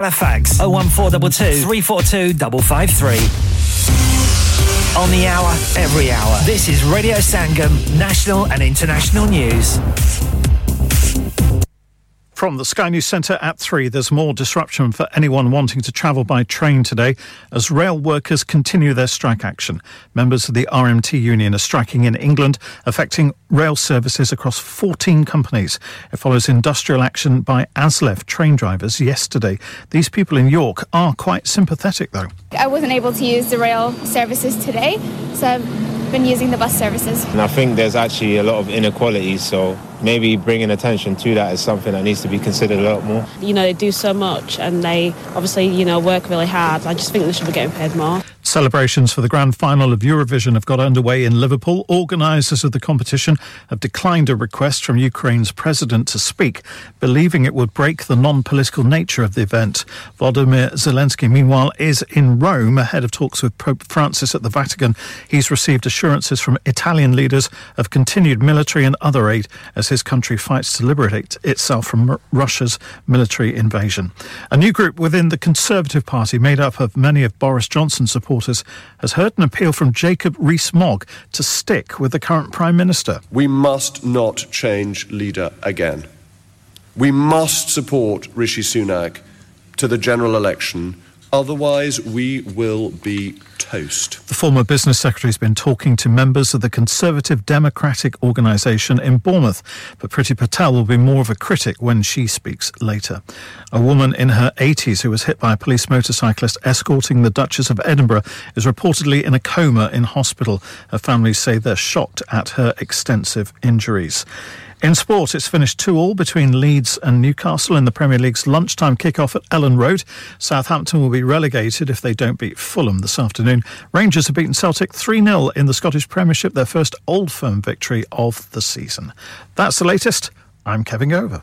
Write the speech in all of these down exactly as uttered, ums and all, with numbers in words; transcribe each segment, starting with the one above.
Halifax, oh one four two two, three four two five five three. On the hour, every hour. This is Radio Sangam, national and international news. From the Sky News Centre at three, there's more disruption for anyone wanting to travel by train today as rail workers continue their strike action. Members of the R M T union are striking in England, affecting rail services across fourteen companies. It follows industrial action by Aslef train drivers yesterday. These people in York are quite sympathetic, though. I wasn't able to use the rail services today, so I've been using the bus services. And I think there's actually a lot of inequalities, so maybe bringing attention to that is something that needs to be considered a lot more. You know, they do so much and they obviously, you know, work really hard. I just think they should be getting paid more. Celebrations for the grand final of Eurovision have got underway in Liverpool. Organisers of the competition have declined a request from Ukraine's president to speak, believing it would break the non-political nature of the event. Volodymyr Zelensky, meanwhile, is in Rome ahead of talks with Pope Francis at the Vatican. He's received assurances from Italian leaders of continued military and other aid as his country fights to liberate itself from Russia's military invasion. A new group within the Conservative Party, made up of many of Boris Johnson's supporters, has heard an appeal from Jacob Rees-Mogg to stick with the current Prime Minister. We must not change leader again. We must support Rishi Sunak to the general election. Otherwise, we will be toast. The former business secretary has been talking to members of the Conservative Democratic Organisation in Bournemouth, but Priti Patel will be more of a critic when she speaks later. A woman in her eighties who was hit by a police motorcyclist escorting the Duchess of Edinburgh is reportedly in a coma in hospital. Her family say they're shocked at her extensive injuries. In sport, it's finished two all between Leeds and Newcastle in the Premier League's lunchtime kick-off at Ellen Road. Southampton will be relegated if they don't beat Fulham this afternoon. Rangers have beaten Celtic three nil in the Scottish Premiership, their first Old Firm victory of the season. That's the latest. I'm Kevin Gover.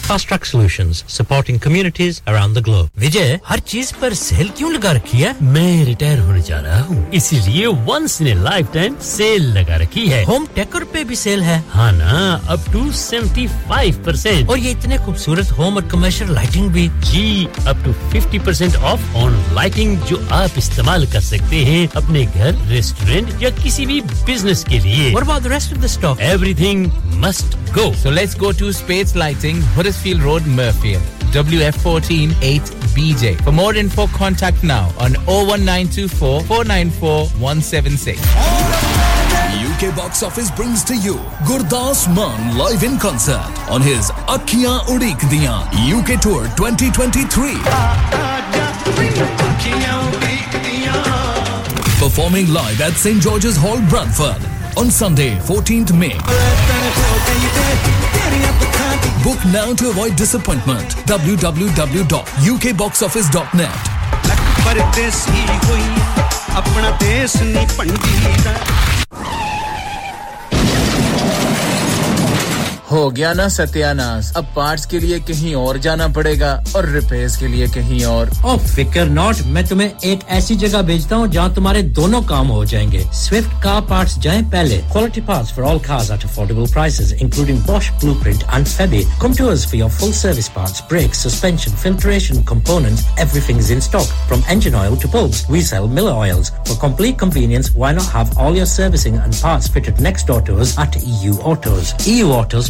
Fast Track Solutions, supporting communities around the globe. Vijay, हर चीज पर cell क्यों लगा रखी है? मैं retire होने जा रहा हूँ, इसीलिए once in a lifetime sale लगा रखी है. होम टेकर पे भी सेल है, हाँ ना, up to seventy-five percent. और ये इतने खूबसूरत होम और कमर्शियल लाइटिंग भी, जी, up to fifty percent off on lighting जो आप इस्तेमाल कर सकते हैं अपने घर, रेस्टोरेंट या किसी भी बिजनेस के लिए. What about the rest of the stock? Everything must go. So let's go to Spades Lighting, Huddersfield Road, Murfield, W F one four eight B J. For more info, contact now on oh one nine two four, four nine four, one seven six. U K Box Office brings to you Gurdas Mann live in concert on his Akhiyan Udik Diyan U K Tour twenty twenty-three. Performing live at Saint George's Hall, Bradford on Sunday, fourteenth of May. Book now to avoid disappointment. w w w dot u k box office dot net. हो गया ना सत्यानाश, अब parts के लिए कहीं और जाना पड़ेगा और रिपेयर्स के लिए कहीं और. ओ फिकर नॉट, मैं तुम्हें एक ऐसी जगह भेजता हूं जहां तुम्हारे दोनों काम हो जाएंगे. स्विफ्ट कार पार्ट्स जाएं पहले. Quality parts for all cars at affordable prices including Bosch, Blueprint and Febby. Come to us for your full service parts, brakes, suspension, filtration, components, everything's in stock from engine oil to bulbs. We sell Miller oils. For complete convenience, why not have all your servicing and parts fitted next door to us at E U Autos. E U Autos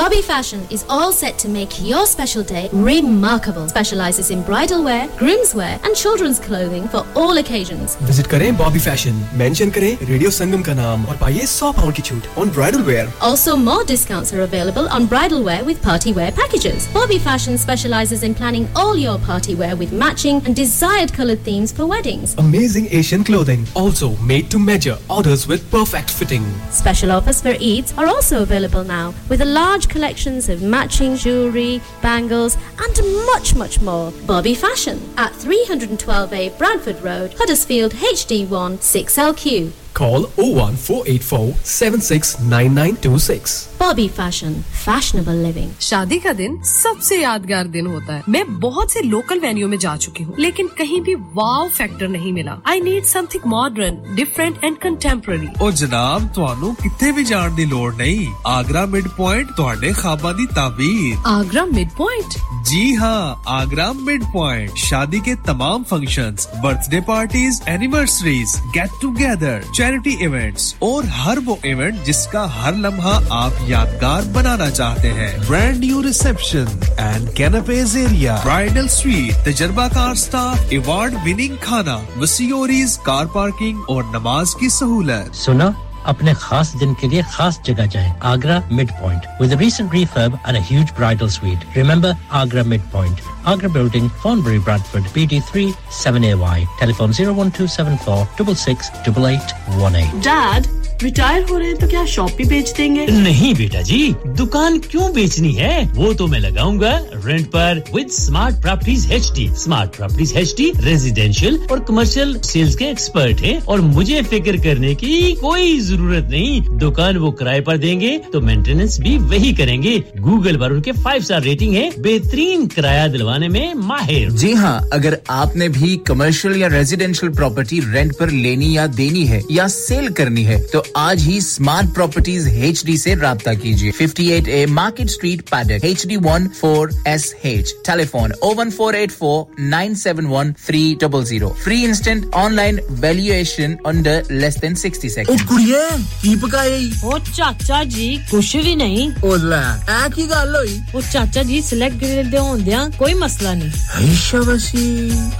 Bobby Fashion is all set to make your special day remarkable. Specialises in bridal wear, groom's wear and children's clothing for all occasions. Visit करें Bobby Fashion, mention करें Radio Sangam का नाम और पाइए one hundred pounds की छूट on bridal wear. Also, more discounts are available on bridal wear with party wear packages. Bobby Fashion specialises in planning all your party wear with matching and desired coloured themes for weddings. Amazing Asian clothing, also made to measure, orders with perfect fitting. Special offers for Eids are also available now, with a large collections of matching jewellery, bangles and much much more. Bobby Fashion at three twelve A Bradford Road, Huddersfield H D one six L Q. Call oh one four eight four seven six nine nine two six. Bobby Fashion, fashionable living. शादी का दिन सबसे यादगार दिन होता है. मैं बहुत से local venue में जा चुकी हूँ, लेकिन कहीं भी wow factor नहीं मिला. I need something modern, different and contemporary. और जनाब तुहानू किथे भी जान दी लोड़ नहीं. Agra Midpoint तुहाडे ख्वाबां दी ताबीर. Agra Midpoint? जी हाँ, Agra Midpoint. शादी के तमाम functions, birthday parties, anniversaries, get together, charity events और हर वो event जिसका हर लम्हा आप यादगार बनाना चाहते हैं. Brand new reception and canapes area, bridal suite, तजर्बाकार staff, award winning खाना, वसीयोरीज, कार पार्किंग और नमाज की सहूलत. सुना? अपने खास दिन के लिए खास जगह जाएं. Agra Midpoint, with a recent refurb and a huge bridal suite. Remember Agra Midpoint, Agra Building, Thornbury, Bradford, B D three seven A Y. Telephone zero one two seven four six six eight eight one eight. Dad, retire हो रहे हैं तो क्या shop भी बेच देंगे? नहीं बेटा जी, दुकान क्यों बेचनी है? वो तो मैं लगाऊंगा rent पर with Smart Properties H D. Smart Properties H D residential और commercial sales के expert हैं और मुझे फिक्र करने की कोई जरूरत नहीं. दुकान वो किराए पर देंगे तो मेंटेनेंस भी वही करेंगे. गूगल पर उनके five star रेटिंग है. बेहतरीन किराया दिलवाने में माहिर. जी हां, अगर आपने भी कमर्शियल या रेजिडेंशियल प्रॉपर्टी रेंट पर लेनी या देनी है या सेल करनी है तो आज ही स्मार्ट प्रॉपर्टीज H D से राब्ता कीजिए. fifty-eight A market street, Paddock, H D one four S H. Telephone oh one four eight four nine seven one three zero zero. Free instant online valuation under less than sixty second. ये की पकाई ओ चाचा जी कुछ भी नहीं. ओला आ की गल होई? ओ चाचा जी सिलेक्ट ग्रिल दे होंदियां कोई मसला नहीं. ऐशा वसी?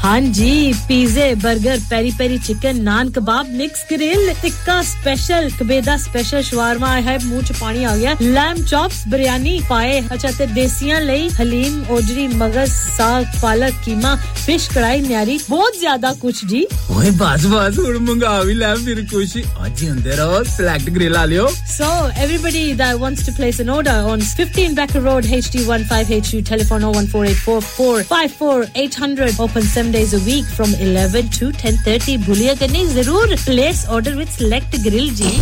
हां जी, पिज़्ज़े, burger, peri peri chicken, naan कबाब, मिक्स ग्रिल, टिक्का स्पेशल, कबेदा स्पेशल, शवारमा, है मुंह च पानी आ गया, लैम चॉप्स, बिरयानी, पाए, अच्छा ते देसियां लई, हलीम, ओजरी, मगज, साग, पालक, कीमा, फिश कढ़ाई, न्यारी, बहुत ज्यादा कुछ जी. ओए बाज बाज हुण मंगावी लै फिर कुछ आज ही अंदर. Select Grill alio. So, everybody that wants to place an order on fifteen Becker Road, H D one five H U, telephone oh one four eight four four five four eight zero zero, open seven days a week from eleven to ten thirty. Bhuliya karne zarur, place order with Select Grill ji.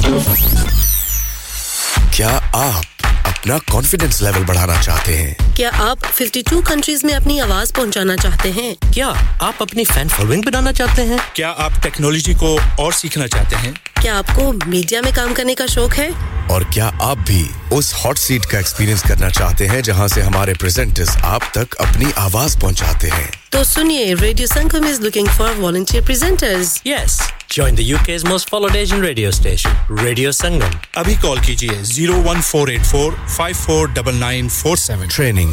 Kya aap अपना confidence level बढ़ाना चाहते हैं? क्या आप fifty-two countries में अपनी आवाज पहुंचाना चाहते हैं? क्या आप अपनी फैन फॉलोइंग बनाना चाहते हैं? क्या आप टेक्नोलॉजी को और सीखना चाहते हैं? क्या आपको मीडिया में काम करने का शौक है? और क्या आप भी उस हॉट सीट का एक्सपीरियंस करना चाहते हैं जहां से हमारे प्रेजेंटर्स आप तक अपनी आवाज पहुंचाते हैं? तो सुनिए, radio Sangam is looking for volunteer presenters. Yes. Join the U K's most followed Asian radio station, Radio Sangam. Abhi call kijiye oh one four eight four five four nine nine four seven. Training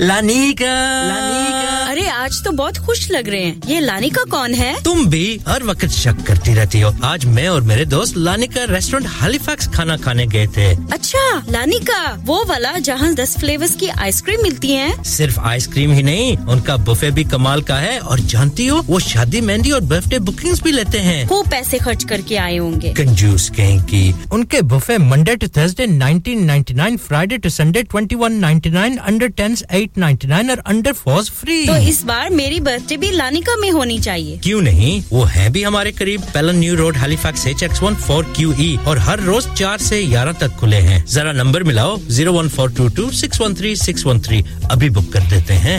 Lanika लानिका अरे आज तो बहुत खुश लग रहे हैं ये लानिका कौन है तुम भी हर वक्त शक करती रहती हो आज मैं और मेरे दोस्त लानिका रेस्टोरेंट हैलिफैक्स खाना खाने गए थे अच्छा लानिका वो वाला जहां दस फ्लेवर्स की आइसक्रीम मिलती है सिर्फ आइसक्रीम ही नहीं उनका बुफे भी कमाल का है और जानती हो वो शादी मेहंदी और बर्थडे बुकिंग्स भी लेते हैं खूब पैसे खर्च करके आए होंगे कंजूस कहीं की उनके buffet Monday to Thursday nineteen ninety-nine Friday to Sunday twenty-one ninety-nine under tens eight ninety-nine और अंडर fours फ्री तो इस बार मेरी बर्थडे भी लानिका में होनी चाहिए क्यों नहीं वो है भी हमारे करीब Pellon new road Halifax H X one four Q E और हर रोज four से eleven तक खुले हैं जरा नंबर मिलाओ zero one four two two six one three six one three अभी बुक कर देते हैं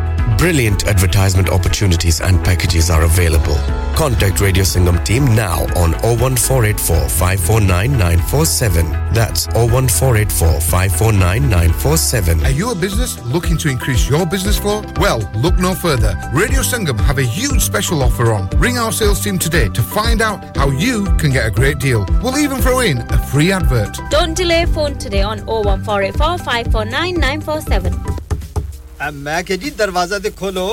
Brilliant advertisement opportunities and packages are available. Contact Radio Sangam team now on zero one four eight four five four nine nine four seven. That's zero one four eight four five four nine nine four seven. Are you a business looking to increase your business flow? Well, look no further. Radio Sangam have a huge special offer on. Ring our sales team today to find out how you can get a great deal. We'll even throw in a free advert. Don't delay phone today on zero one four eight four five four nine nine four seven. अम्मा के जी दरवाजा दे खोलो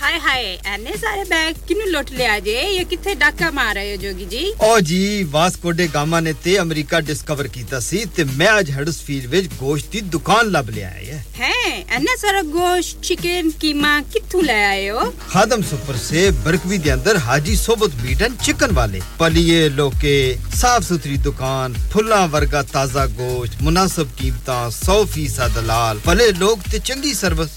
हाय हाय एने सारे bag किनु लुट ले आजे ये किथे डाका मार रहे हो जोगी जी ओ जी वास्को डे गामा ने ते अमेरिका डिस्कवर कीता सी ते मैं आज हडर्सफील्ड विच गोश्त दी दुकान लब ले आया है एने सारा गोश्त चिकन कीमा किथु ले आए हो खादम सुपर से बर्कवी दे अंदर हाजी सोबत मीट एंड चिकन वाले पलिए लोके साफ सुथरी दुकान फुल्ला वर्गा ताजा गोश्त मुनासिब कीमतां one hundred percent दलाल भले लोग ते चंगी सर्विस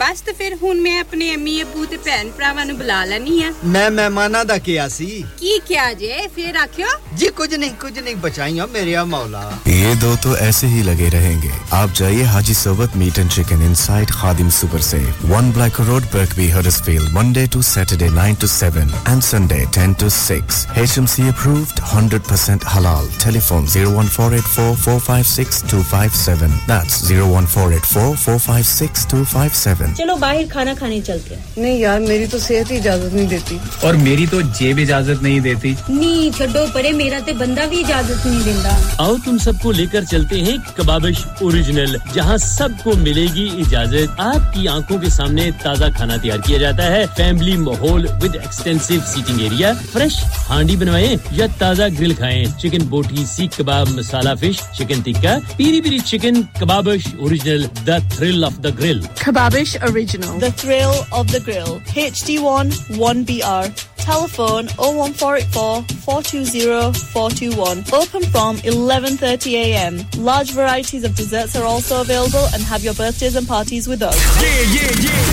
बस तो फिर हुन मैं अपने अम्मी अबू ते भैन भरावां नु बुला लैनी है मैं मेहमानां दा किया सी की किया जे फिर आखियो जी कुछ नहीं कुछ नहीं बचाइयो मेरे या मौला ये दो तो ऐसे ही लगे रहेंगे आप जाइए हाजी सोबत meat and chicken inside Khadim super से one Black Road Birkby Huddersfield Monday to Saturday nine to seven and Sunday ten to six HMC approved one hundred percent halal telephone zero one four eight four four five six two five seven that's zero one four eight four four five six two five seven चलो बाहर खाना खाने चलते हैं नहीं यार मेरी तो सेहत ही इजाजत नहीं देती और मेरी तो जेब इजाजत नहीं देती नहीं छोड़ो परे मेरा ते बंदा भी इजाजत नहीं देता आओ तुम सबको लेकर चलते हैं कबाबिश ओरिजिनल जहां सबको मिलेगी इजाजत आपकी आंखों के सामने ताजा खाना तैयार किया जाता है फैमिली माहौल with extensive seating area fresh handi बनवाएं या ताजा ग्रिल खाएं chicken boti seekh kebab masala fish chicken tikka peri peri chicken Kababish original the thrill of the grill Kababish Original. The thrill of the grill. H D one one B R. Telephone zero one four eight four four two zero four two one. Open from eleven thirty a m. Large varieties of desserts are also available and have your birthdays and parties with us. Yeah, yeah, yeah.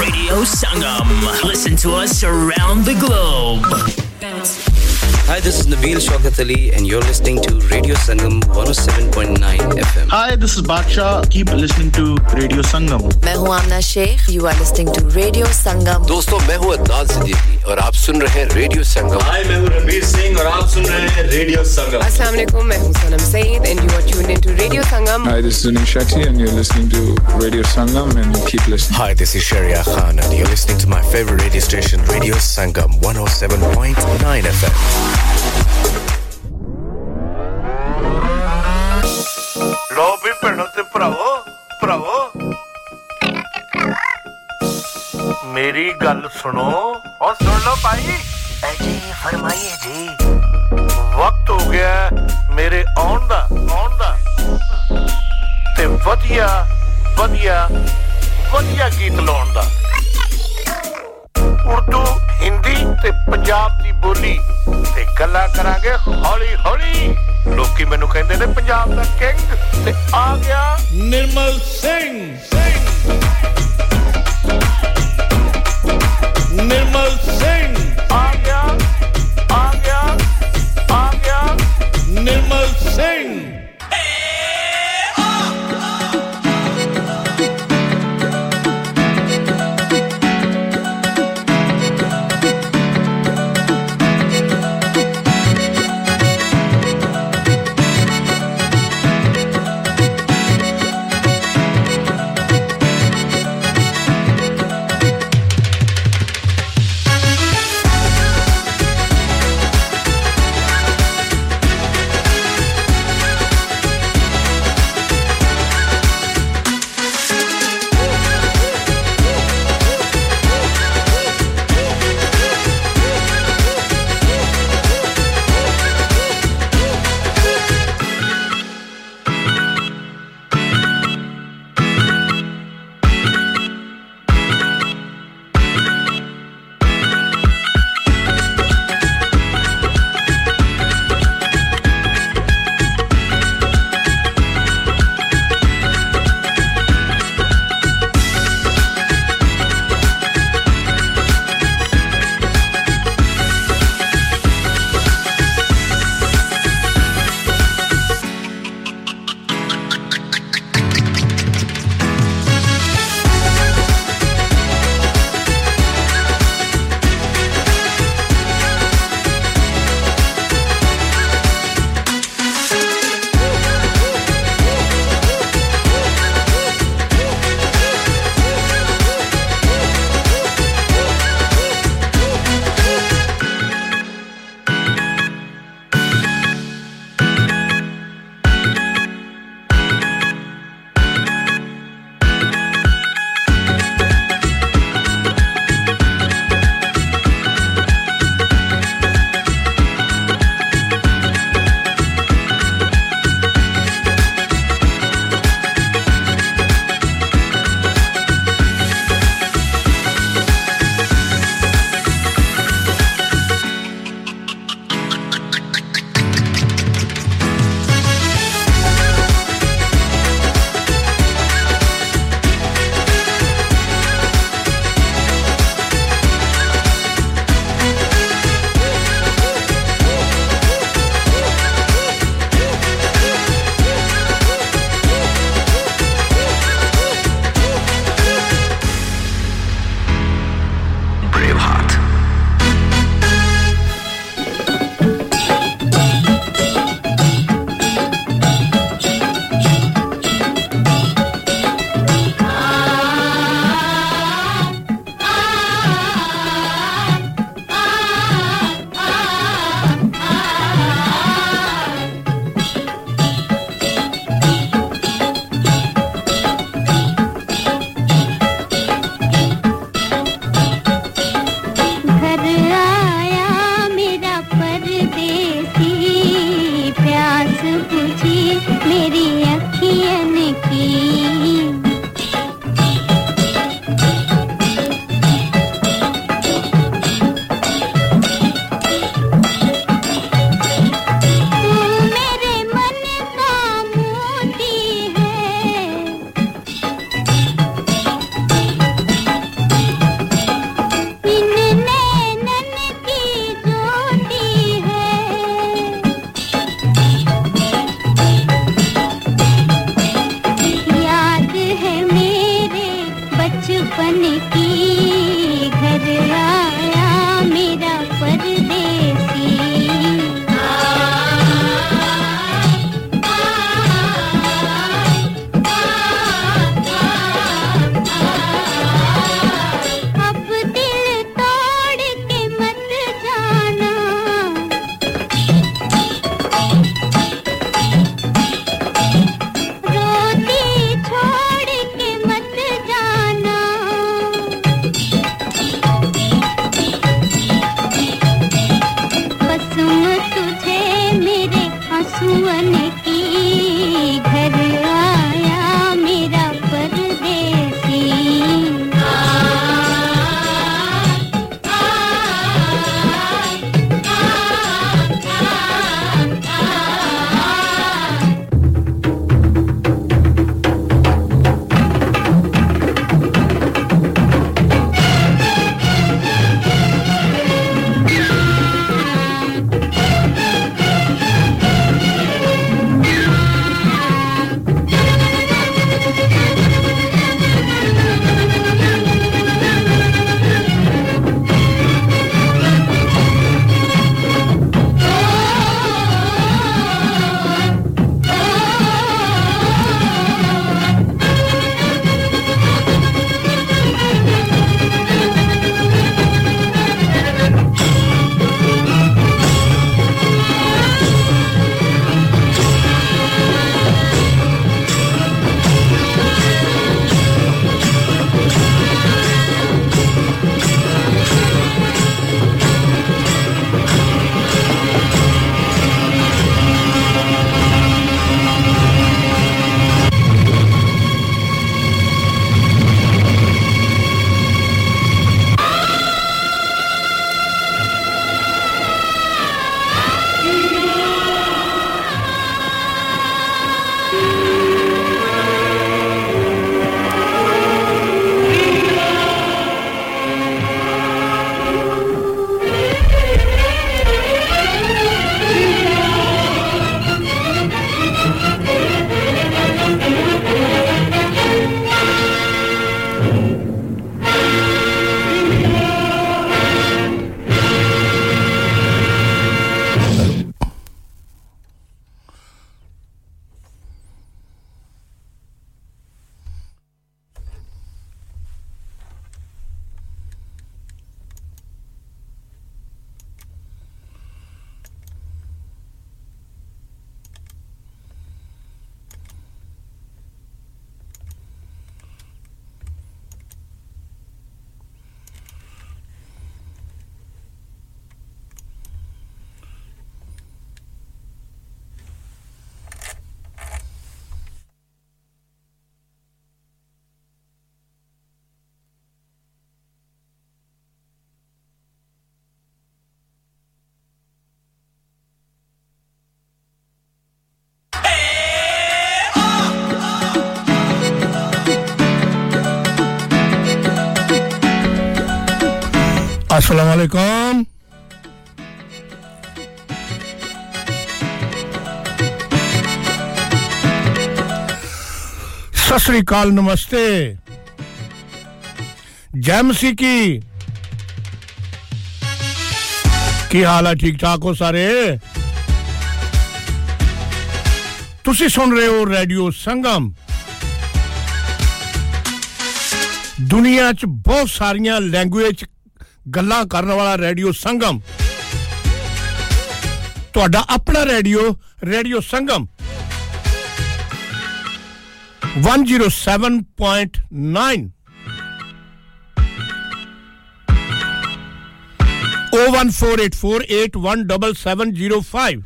Radio Sangam. Listen to us around the globe. Bounce. Hi, this is Nabeel Shaukat Ali and you're listening to Radio Sangam one oh seven point nine F M. Hi, this is Baksha. Keep listening to Radio Sangam. मैं हूँ Amna Sheikh. You are listening to Radio Sangam. दोस्तों, मैं हूँ अदनान सिद्दीकी और आप सुन रहे हैं Radio Sangam. Hi, मैं हूँ रणबीर सिंह और आप सुन रहे हैं Radio Sangam. अस्सलाम वालेकुम, मैं हूँ सनम Saeed and you are tuned into Radio Sangam. Hi, this is Zunim Shakti and you're listening to Radio Sangam and keep listening. Hi, this is Sharia Khan and you're listening to my favorite radio station Radio Sangam one oh seven point nine F M. लो भी पढ़ो ते भरावो भरावो मेरी गल सुनो और सुन लो भाई ऐ जी फरमाइए जी वक्त हो गया मेरे आउण दा आउण दा ते वधिया वधिया वधिया गीत लाउण दा उर्दू हिंदी ते पंजाब दी बोली ते गल्ला करांगे हौली हौली लोकी मेनू कहंदे ने पंजाब दा किंग ते आ गया निर्मल सिंह सिंह निर्मल सिंह आ गया आ गया Assalamu alaikum. Sat Sri Akal, namaste. Jai Masih Ki. Ki haal hai, theek thaak ho sare? Tusi sun rahe ho Radio Sangam. Duniya ch bahut sariyan language ਗੱਲਾਂ ਕਰਨ ਵਾਲਾ ਰੇਡੀਓ ਸੰਗਮ ਤੁਹਾਡਾ ਆਪਣਾ radio radio Sangam one oh seven point nine oh one four eight four eight one seven seven oh five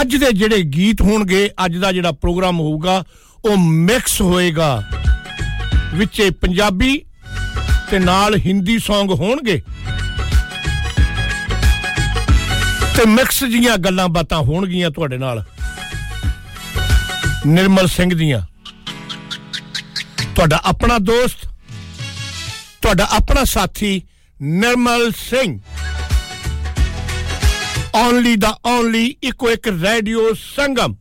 ਅੱਜ ਦੇ ਜਿਹੜੇ ਗੀਤ ਹੋਣਗੇ ਅੱਜ ਦਾ ਜਿਹੜਾ ਪ੍ਰੋਗਰਾਮ ਹੋਊਗਾ ਉਹ ਮਿਕਸ ਹੋਏਗਾ ਵਿੱਚ ਪੰਜਾਬੀ ਤੇ ਨਾਲ ਹਿੰਦੀ Song ਹੋਣਗੇ ਤੇ ਮਿਕਸ ਜੀਆਂ ਗੱਲਾਂ ਬਾਤਾਂ ਹੋਣਗੀਆਂ ਤੁਹਾਡੇ ਨਾਲ ਨਿਰਮਲ ਸਿੰਘ ਦੀਆਂ ਤੁਹਾਡਾ ਆਪਣਾ ਦੋਸਤ ਤੁਹਾਡਾ ਆਪਣਾ ਸਾਥੀ Nirmal Singh only the only ਇੱਕੋ ਇੱਕ ਰੇਡੀਓ ਸੰਗਮ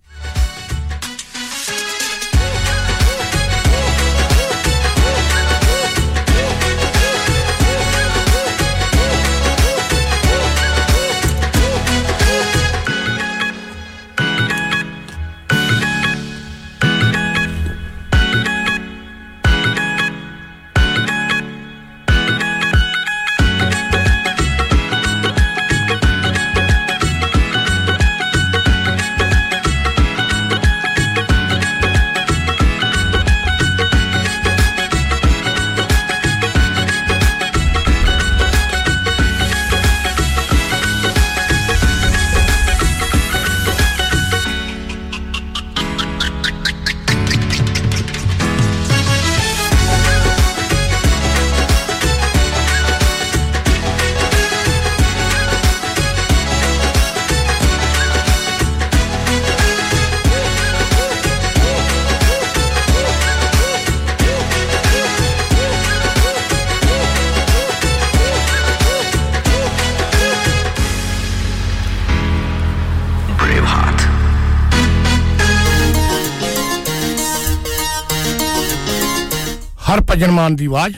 ਭਜਨ ਮਾਨ ਦੀ ਆਵਾਜ਼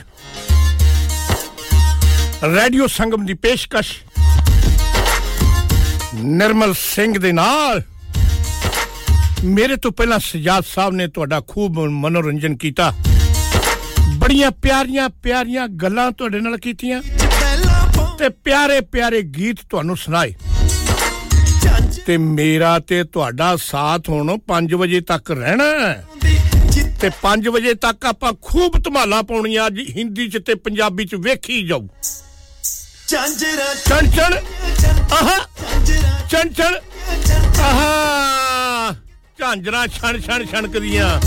ਰੇਡੀਓ ਸੰਗਮ ਦੀ ਪੇਸ਼ਕਸ਼ ਨਿਰਮਲ ਸਿੰਘ ਦੇ ਨਾਲ ਮੇਰੇ ਤੋਂ ਪਹਿਲਾਂ ਸਜਾਦ ਸਾਹਿਬ ਨੇ ਤੁਹਾਡਾ ਖੂਬ ਮਨੋਰੰਜਨ ਕੀਤਾ ਬੜੀਆਂ ਪਿਆਰੀਆਂ ਪਿਆਰੀਆਂ ਗੱਲਾਂ ਤੁਹਾਡੇ ਨਾਲ ਕੀਤੀਆਂ ਤੇ ਪਿਆਰੇ ਪਿਆਰੇ ਗੀਤ ਤੁਹਾਨੂੰ ਸੁਣਾਏ ਤੇ ਮੇਰਾ ਤੇ ਤੁਹਾਡਾ ਸਾਥ ਹੁਣ 5 ਵਜੇ ਤੱਕ ਰਹਿਣਾ ਤੇ 5 ਵਜੇ ਤੱਕ ਆਪਾਂ ਖੂਬ ਧਮਾਲਾ ਪਾਉਣੀਆਂ ਅੱਜ ਹਿੰਦੀ ਚ ਤੇ ਪੰਜਾਬੀ ਚ ਵੇਖੀ ਜਾਓ ਚੰਜਰਾ ਚੰਚਲ ਆਹਾ ਚੰਚਲ ਆਹਾ ਝਾਂਜਰਾ ਛਣ ਛਣ ਛਣਕਦੀਆਂ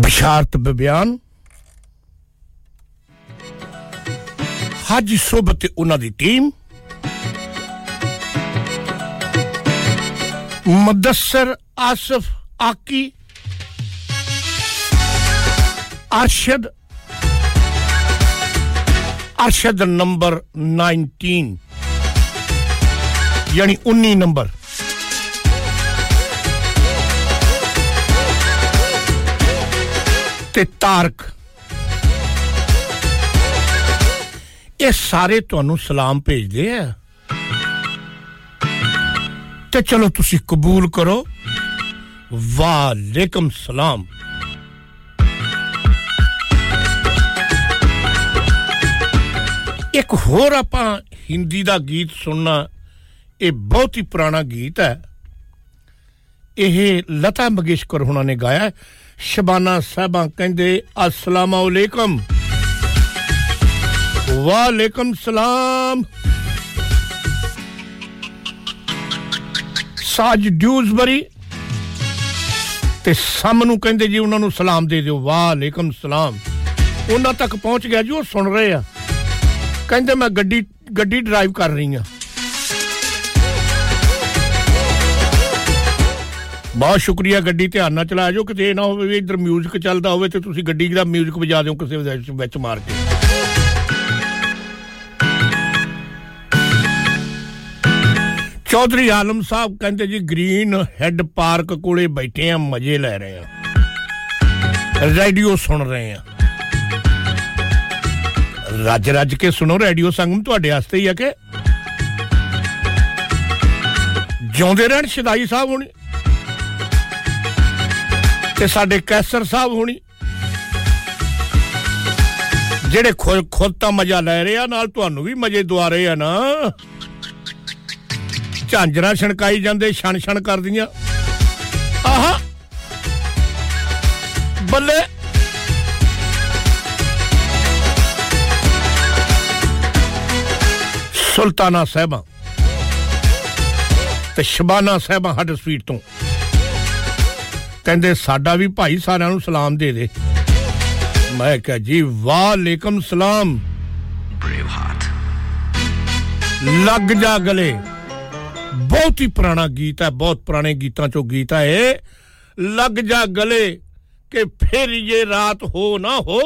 Bishart Bebian Haji Sobat te una di team Mudassar Asif Aki Arshad Arshad number nineteen yani nineteen number ਤੇ ਤਾਰਕ ਇਹ ਸਾਰੇ ਤੁਹਾਨੂੰ ਸਲਾਮ ਭੇਜਦੇ ਆ ਤੇ ਚਲੋ ਤੁਸੀਂ ਕਬੂਲ ਕਰੋ ਵਾਲੇਕਮ ਸਲਾਮ ਇੱਕ ਹੋਰ ਆਪਾਂ ਹਿੰਦੀ ਦਾ ਗੀਤ ਸੁਣਨਾ ਇਹ ਬਹੁਤ ਹੀ ਪੁਰਾਣਾ ਗੀਤ ਹੈ ਇਹ ਲਤਾ ਮੰਗੇਸ਼ਕਰ ਹੁਣਾਂ ਨੇ ਗਾਇਆ शबाना साहबा कहंदे अस्सलाम वालेकुम वालेकुम सलाम साज ड्यूसबरी ते सामनू कहंदे जी उन्हां नू सलाम दे दियो वालेकुम सलाम उन्हां तक पहुंच गया जी ओ सुन रहे आ कहंदे मैं गड्डी गड्डी ड्राइव कर रही हां ਬਹੁਤ ਸ਼ੁਕਰੀਆ ਗੱਡੀ ਧਿਆਨ ਨਾਲ ਚਲਾ ਜਾਓ ਕਿਤੇ ਨਾ ਹੋਵੇ ਵੀ ਇਧਰ 뮤직 ਚੱਲਦਾ ਹੋਵੇ ਤੇ ਤੁਸੀਂ ਗੱਡੀ ਦਾ 뮤직 ਵਜਾ ਦਿਓ ਕਿਸੇ ਵਿੱਚ ਮਾਰ ਕੇ ਚੌਧਰੀ ਆਲਮ ਸਾਹਿਬ ਕਹਿੰਦੇ ਜੀ ਗ੍ਰੀਨ ਹੈਡ ਪਾਰਕ ਕੋਲੇ ਬੈਠੇ ਆ ਮਜ਼ੇ ਲੈ ਰਹੇ ਆ ਰੇਡੀਓ ਸੁਣ ਰਹੇ ਆ ਰੱਜ ਰੱਜ ਕੇ ਸੁਣੋ ਰੇਡੀਓ ਸੰਗਮ ਤੁਹਾਡੇ ਵਾਸਤੇ ਹੀ ਆ ਕਿ ਜਿਉਂਦੇ ਰਹਿਣ ਸ਼ਦਾਈ ਸਾਹਿਬ ਹੋਣੀ ਤੇ ਸਾਡੇ ਕੈਸਰ ਸਾਹਿਬ ਹੋਣੀ ਜਿਹੜੇ ਖੁਦ ਤਾਂ ਮਜ਼ਾ ਲੈ ਰਹੇ ਆ ਨਾਲ ਤੁਹਾਨੂੰ ਵੀ ਮਜ਼ੇ ਦਵਾ ਰਹੇ ਆ ਨਾ ਝਾਂਜਰਾ ਛਣਕਾਈ ਜਾਂਦੇ ਛਣ ਛਣ ਕਰਦੀਆਂ ਆਹਾ ਬੱਲੇ ਸੁਲਤਾਨਾ ਸਾਹਿਬਾਂ ਤੇ ਸ਼ਬਾਨਾ ਸਾਹਿਬਾਂ ਹੱਡਸਫੀਲਡ ਤੋਂ ਕਹਿੰਦੇ ਸਾਡਾ ਵੀ ਭਾਈ ਸਾਰਿਆਂ ਨੂੰ ਸਲਾਮ ਦੇ ਦੇ ਮੈਂ ਕਿਹਾ ਜੀ ਵਾਲੇਕਮ ਸਲਾਮ ਬ੍ਰੇਵ ਹਾਰਟ ਲੱਗ ਜਾ ਗਲੇ ਬਹੁਤ ਹੀ ਪੁਰਾਣਾ ਗੀਤ ਹੈ ਬਹੁਤ ਪੁਰਾਣੇ ਗੀਤਾਂ ਚੋਂ ਗੀਤ ਹੈ ਇਹ ਲੱਗ ਜਾ ਗਲੇ ਕਿ ਫਿਰ ਇਹ ਰਾਤ ਹੋ ਨਾ ਹੋ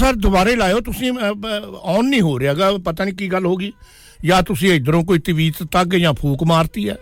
सर दोबारा लायो ਤੁਸੀਂ ऑन नहीं हो रहागा पता नहीं की गल होगी या ਤੁਸੀਂ ਇਧਰੋਂ ਕੋਈ ਤਵੀਤ ਤੱਕ ਜਾਂ ਫੂਕ ਮਾਰਤੀ ਹੈ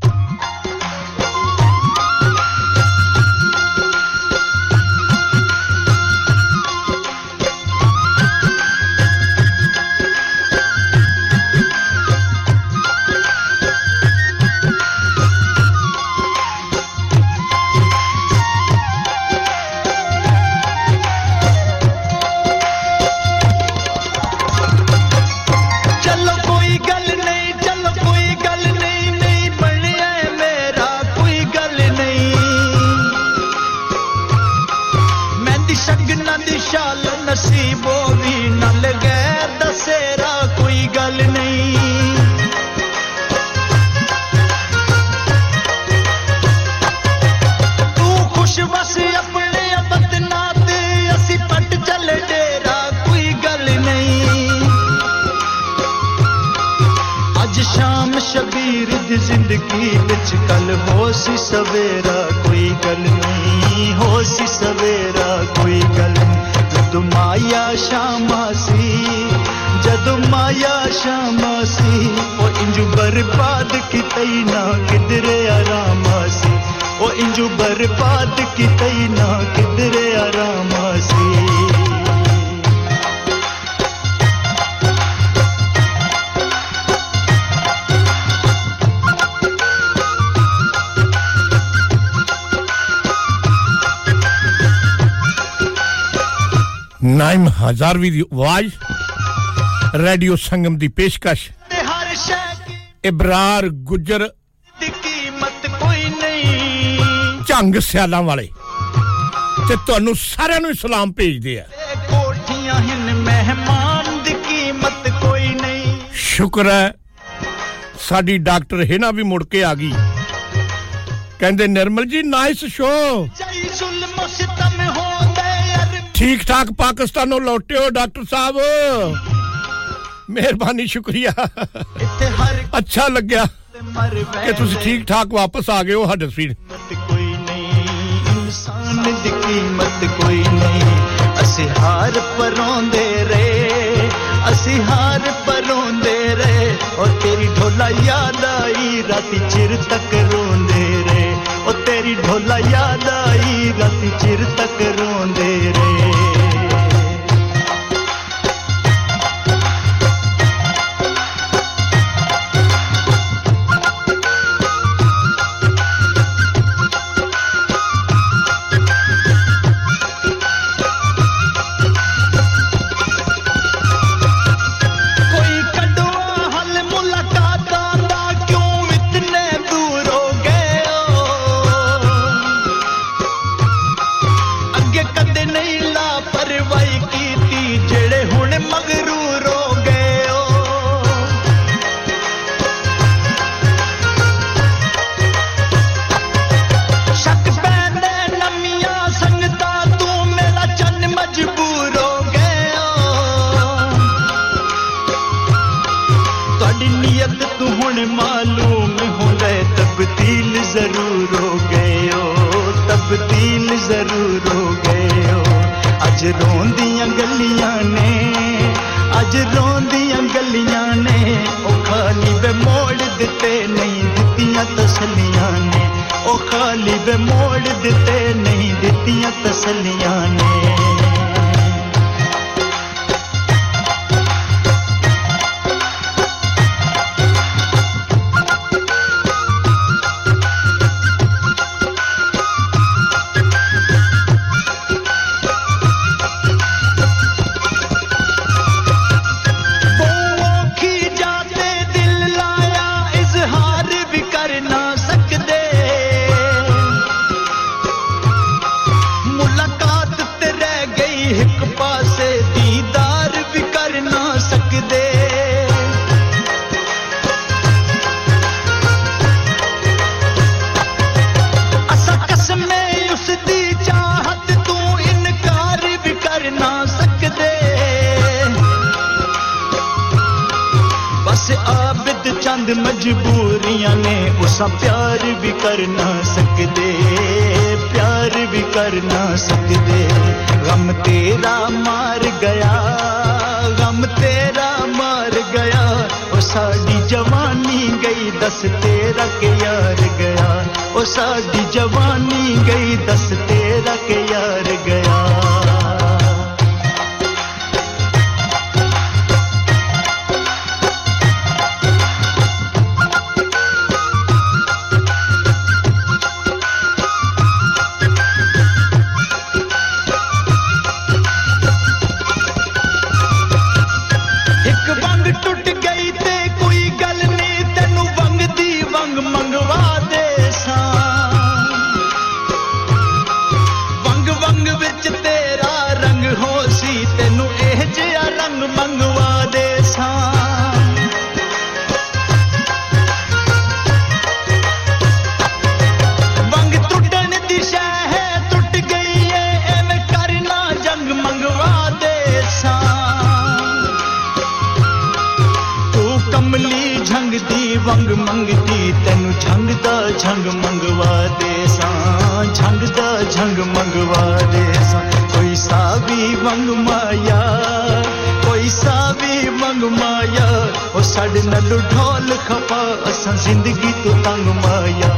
हज़ारवीं आवाज़ रेडियो संगम दी पेशकश इब्रार गुजर दी कीमत कोई नहीं चंग स्यालां वाले ते तुहानू सारेयां नू सलाम भेजदे आ कोठियां हिन मेहमान दी कीमत कोई नहीं शुक्र है साडी डॉक्टर हेना भी मुड़ के आ गई कहंदे निर्मल जी नाइस शो ठीक ठाक पाकिस्तानों लौटे हो डॉक्टर साहब मेहरबानी शुक्रिया अच्छा लग गया कि तुसी ठीक ठाक वापस आ गए हो हडर्सफील्ड कोई नहीं इंसान दी कीमत कोई नहीं असि हार परोंदे रहे असि हार परोंदे रहे और तेरी ढोला याद आई राती चिर तक रोंदे रहे और तेरी ढोला याद आई राती चिर तक रोंदे रहे साडी जवानी गई दस तेरा के यार गया ओ साडी जवानी गई दस तेरा के यार गया ਸਾਡੇ ਨਾਲ ਢੋਲ ਖਪਾ ਅਸਾਂ ਜ਼ਿੰਦਗੀ ਤੋਂ ਤੰਗ ਮਾਇਆ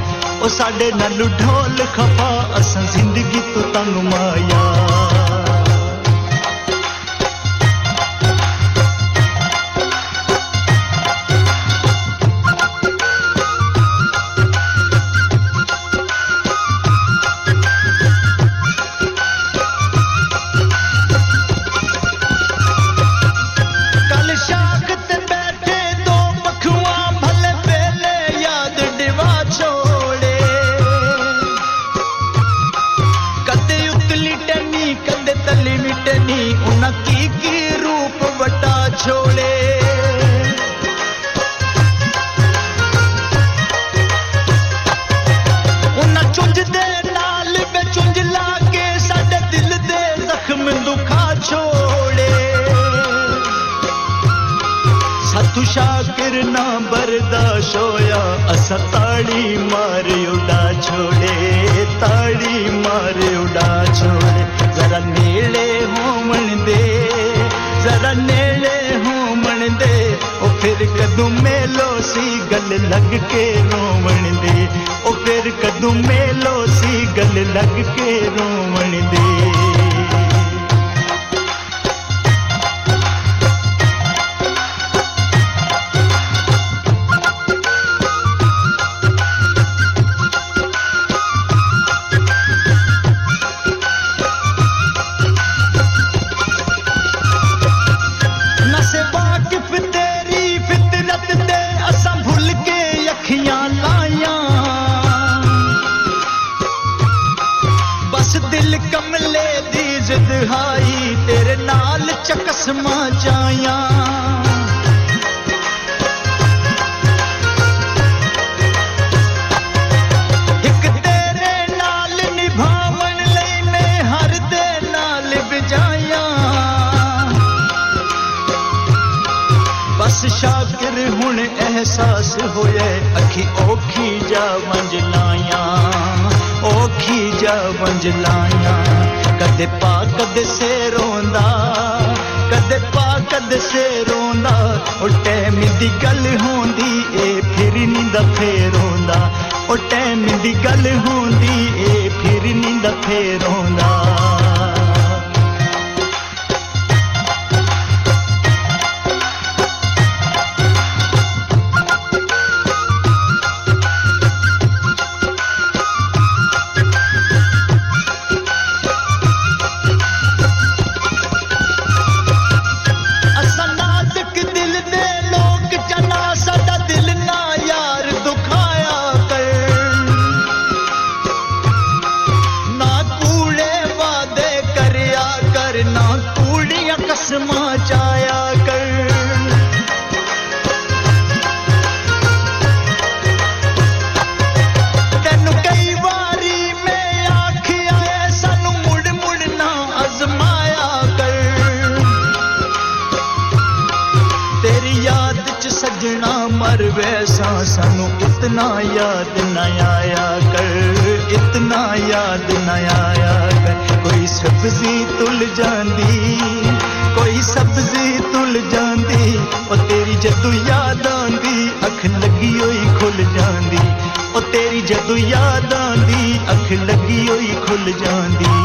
जदू याद आंदी अख लगी होई खुल जांदी ओ तेरी जदू याद आंदी अख लगी होई खुल जांदी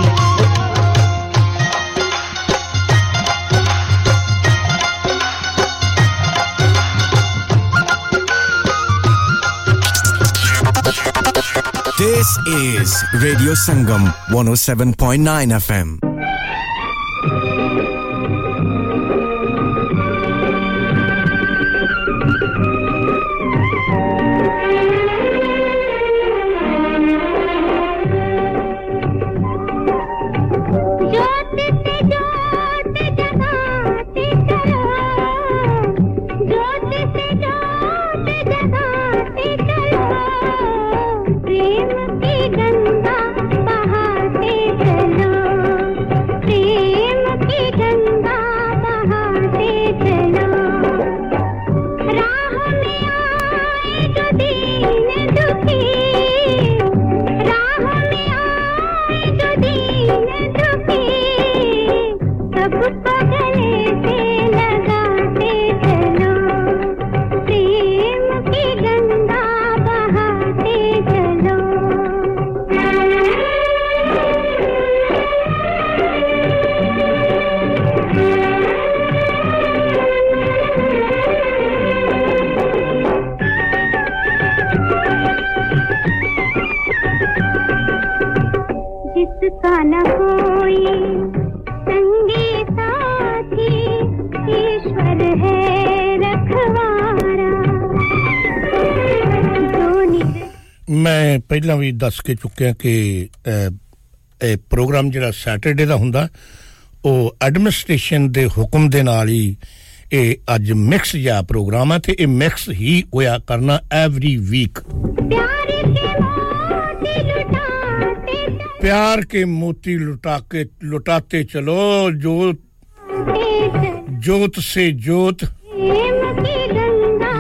This is Radio Sangam one oh seven point nine F M. ਪਹਿਲਾਂ ਵੀ ਦੱਸ ਕੇ ਚੁੱਕਿਆ ਕਿ ਇਹ ਪ੍ਰੋਗਰਾਮ ਜਿਹੜਾ ਸੈਟਰਡੇ ਦਾ ਹੁੰਦਾ ਉਹ ਐਡਮਿਨਿਸਟ੍ਰੇਸ਼ਨ ਦੇ ਹੁਕਮ ਦੇ ਨਾਲ ਹੀ ਇਹ ਅੱਜ ਮਿਕਸ ਜਾਂ ਪ੍ਰੋਗਰਾਮ ਹੈ ਤੇ ਇਹ ਮਿਕਸ ਹੀ ਹੋਇਆ ਕਰਨਾ ਐਵਰੀ ਵੀਕ ਪਿਆਰ ਕੇ ਮੋਤੀ ਲੁਟਾ ਕੇ ਲੁਟਾਤੇ ਚਲੋ ਜੋਤ ਜੋਤ ਸੇ ਜੋਤ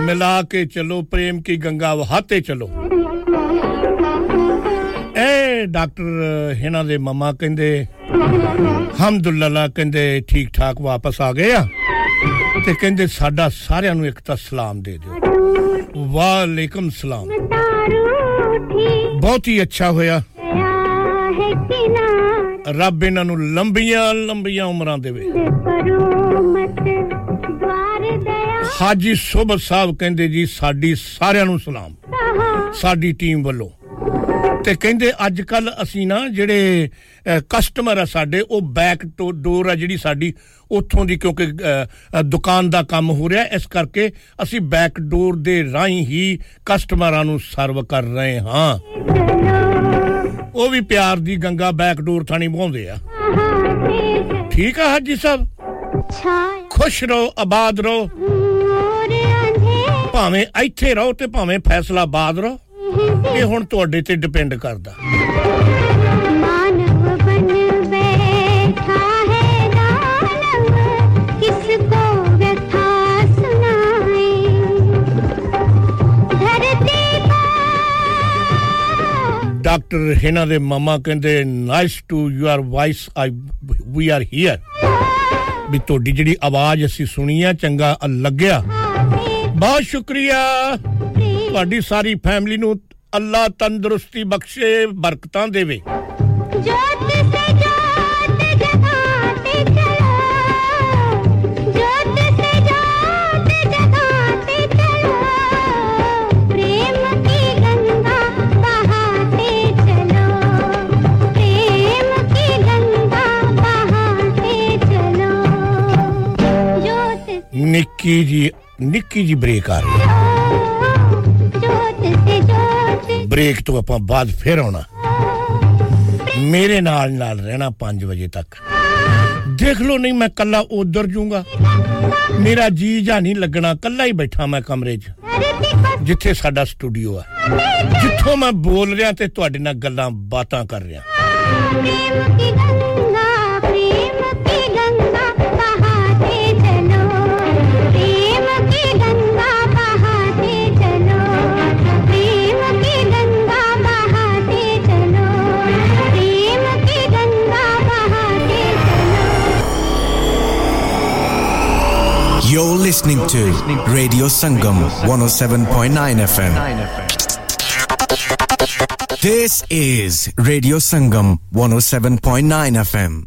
ਮਿਲਾ ਕੇ ਚਲੋ ਪ੍ਰੇਮ ਕੀ ਗੰਗਾ ਵਹਾਤੇ ਚਲੋ ए डॉक्टर हिना दे मम्मा कहंदे अल्हम्दुलिल्लाह कहंदे ठीक ठाक वापस आ गए आ ते कहंदे साडा सारेयां नु एक ता सलाम दे दियो वालेकुम सलाम बहुत ही अच्छा होया रब इन्हां नु लंबियां लंबियां उम्रां देवे हाजी सोबत साहब कहंदे जी साडी सारेयां नु सलाम साडी टीम वल्लों ਤੇ ਕਹਿੰਦੇ ਅੱਜ ਕੱਲ ਅਸੀਂ ਨਾ ਜਿਹੜੇ ਕਸਟਮਰ ਆ ਸਾਡੇ ਉਹ ਬੈਕ ਟੂ ਡੋਰ ਆ ਜਿਹੜੀ ਸਾਡੀ ਉੱਥੋਂ ਦੀ ਕਿਉਂਕਿ ਦੁਕਾਨ ਦਾ ਕੰਮ ਹੋ ਰਿਹਾ ਇਸ ਕਰਕੇ ਅਸੀਂ ਬੈਕ ਡੋਰ ਦੇ ਰਾਹੀਂ ਹੀ ਕਸਟਮਰਾਂ ਨੂੰ ਸਰਵ ਕਰ ਰਹੇ ਹਾਂ ਉਹ ਵੀ ਪਿਆਰ ਦੀ ਗੰਗਾ ਬੈਕ ਡੋਰ ਥਾਣੀ ਬਹਾਉਂਦੇ ਆ ਠੀਕ ਆ ਹਾਜੀ ਸਾਹਿਬ ਖੁਸ਼ ਰਹੋ ਆਬਾਦ ਰਹੋ ਭਾਵੇਂ ਇੱਥੇ ਰਹੋ ਤੇ ਭਾਵੇਂ ਫੈਸਲਾਬਾਦ ਰਹੋ ਇਹ ਹੁਣ ਤੁਹਾਡੇ ਤੇ ਡਿਪੈਂਡ ਕਰਦਾ ਮਾਨਵ ਬਣ ਬੈਠਾ ਹੈ ਦਾਨਵ ਕਿਸ ਕੋ ਵਿਥਾ ਸੁਣਾਏ ਧਰਤੀ ਪਾ ਡਾਕਟਰ ਹਿਨਾ ਦੇ ਮਮਾ ਕਹਿੰਦੇ nice to your voice I we are here ਵੀ ਤੁਹਾਡੀ ਜਿਹੜੀ ਆਵਾਜ਼ ਅਸੀਂ ਸੁਣੀ ਆ ਚੰਗਾ ਲੱਗਿਆ ਬਹੁਤ ਸ਼ੁਕਰੀਆ ਤੁਹਾਡੀ ਸਾਰੀ ਫੈਮਿਲੀ ਨੂੰ ਅੱਲਾ ਤੰਦਰੁਸਤੀ ਬਖਸ਼ੇ ਬਰਕਤਾਂ ਦੇਵੇ ਜੋਤ ਸੇ ਜੋਤ ਜਗਾਤੇ ਚਲੋ ਜੋਤ ਸੇ ਜੋਤ ਜਗਾਤੇ ਚਲੋ ਪ੍ਰੇਮ ਕੀ ਗੰਗਾ ਬਹਾਤੇ ਚਲੋ ਪ੍ਰੇਮ ਕੀ ਗੰਗਾ ਬਹਾਤੇ ਚਲੋ ਜੋਤ ਨਿੱਕੀ ਜੀ ਨਿੱਕੀ ਜੀ ਬ੍ਰੇਕ ਆ ਰਹੀ ਹੈ ब्रेक तो अपन बाद फिर आना मेरे नाल नाल रहना पाँच बजे तक देख लो नहीं मैं कल्ला उधर जाऊंगा मेरा जी जा नहीं लगना कल्ला ही बैठा मैं कमरे च जिथे साडा स्टूडियो है जिथों मैं बोल रहा ते ਤੁਹਾਡੇ ਨਾਲ ਗੱਲਾਂ ਬਾਤਾਂ ਕਰ ਰਿਹਾ You're listening to Radio Sangam one oh seven point nine F M. This is Radio Sangam one oh seven point nine F M.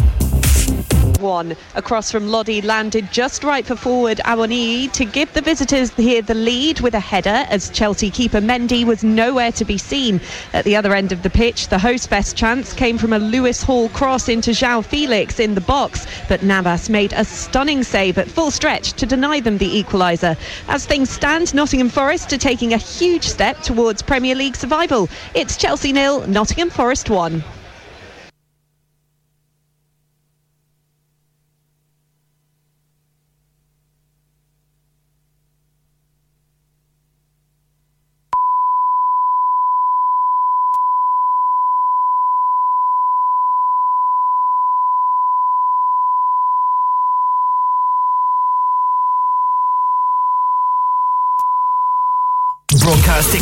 One across from Lodi landed just right for forward Awoniyi to give the visitors here the lead with a header as Chelsea keeper Mendy was nowhere to be seen. At the other end of the pitch, the host's best chance came from a Lewis Hall cross into João Felix in the box, but Navas made a stunning save at full stretch to deny them the equaliser. As things stand, Nottingham Forest are taking a huge step towards Premier League survival. It's Chelsea nil, Nottingham Forest one. Broadcasting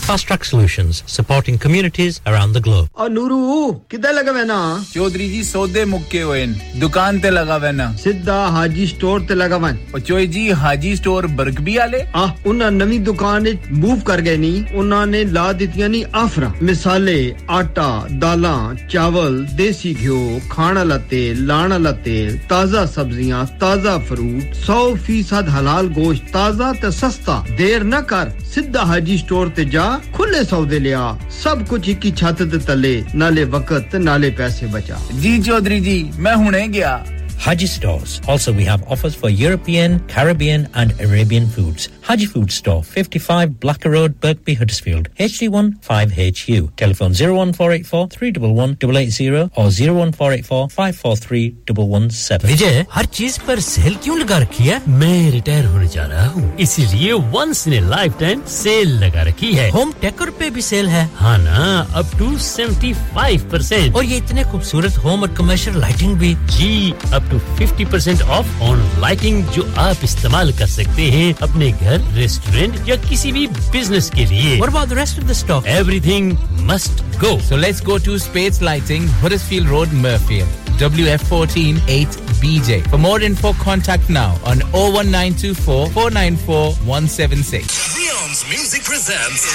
Fast Track Solutions, supporting communities around the globe. Oh, Nuru, kidda laga vena? Chaudhary ji sode mukke hoen. Dukaan te laga vena. Sidda Haji Store te laga vena. Oh, Choi ji Haji Store Birkby aale? Ah, unna navi dukaan e move कर गए नहीं उन्होंने ला दितियां नहीं आफरा मिसाले आटा दाला चावल देसी घियो खाना लते लाना लते ताजा सब्जियां ताजा फ्रूट one hundred percent हलाल गोश्त ताजा ते सस्ता देर न कर सीधा हाजी स्टोर ते जा खुले सौदे लिया सब कुछ एक ही छत ते तले नाले वक्त नाले पैसे बचा जी चौधरी जी मैं हुने गया Haji Stores. Also, we have offers for European, Caribbean and Arabian foods. Haji Food Store, fifty-five Blacker Road, Birkby, Huddersfield, H D one five H U. Telephone oh one four eight four, three one one, eight eight zero or oh one four eight four, five four three, one one seven. Vijay, हर चीज पर cell क्यों लगा रखी है? मैं retire होने जा रहा हूँ, इसीलिए once in a lifetime sale लगा रखी है. होम टेकर पे भी सेल है, हाँ ना, up to seventy-five percent. और ये इतने खूबसूरत होम और कमर्शियल लाइटिंग भी, जी, up to fifty percent off on lighting जो आप इस्तेमाल कर सकते हैं अपने घर, रेस्टोरेंट या किसी भी बिजनेस के लिए. What about the rest of the stock? Everything must go. So let's go to Spades Lighting, Huddersfield Road, Murfield. W F one four eight B J. For more info, contact now on oh one nine two four, four nine four, one seven six. Xeon's Music presents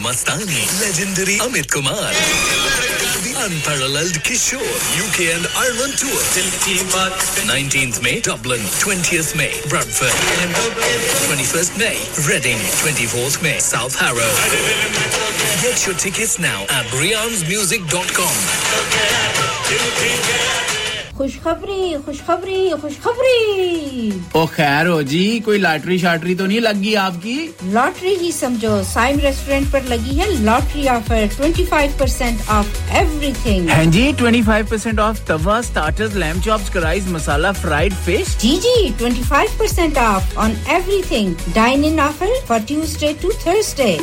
Mastani, legendary Amit Kumar, the unparalleled Kishore, U K and Ireland tour, nineteenth May, Dublin, twentieth May, Bradford, twenty-first May, Reading, twenty-fourth May, South Harrow. Get your tickets now at brians music dot com. खुशखबरी खुशखबरी खुशखबरी ओ खैर हो जी कोई lottery शाटरी तो नहीं लगी आपकी लॉटरी ही समझो साइम रेस्टोरेंट पर लगी है lottery offer twenty-five percent off everything हां जी twenty-five percent off tawa starters lamb chops कराइज मसाला फ्राइड फिश जी जी twenty-five percent off on everything dine in offer for Tuesday to Thursday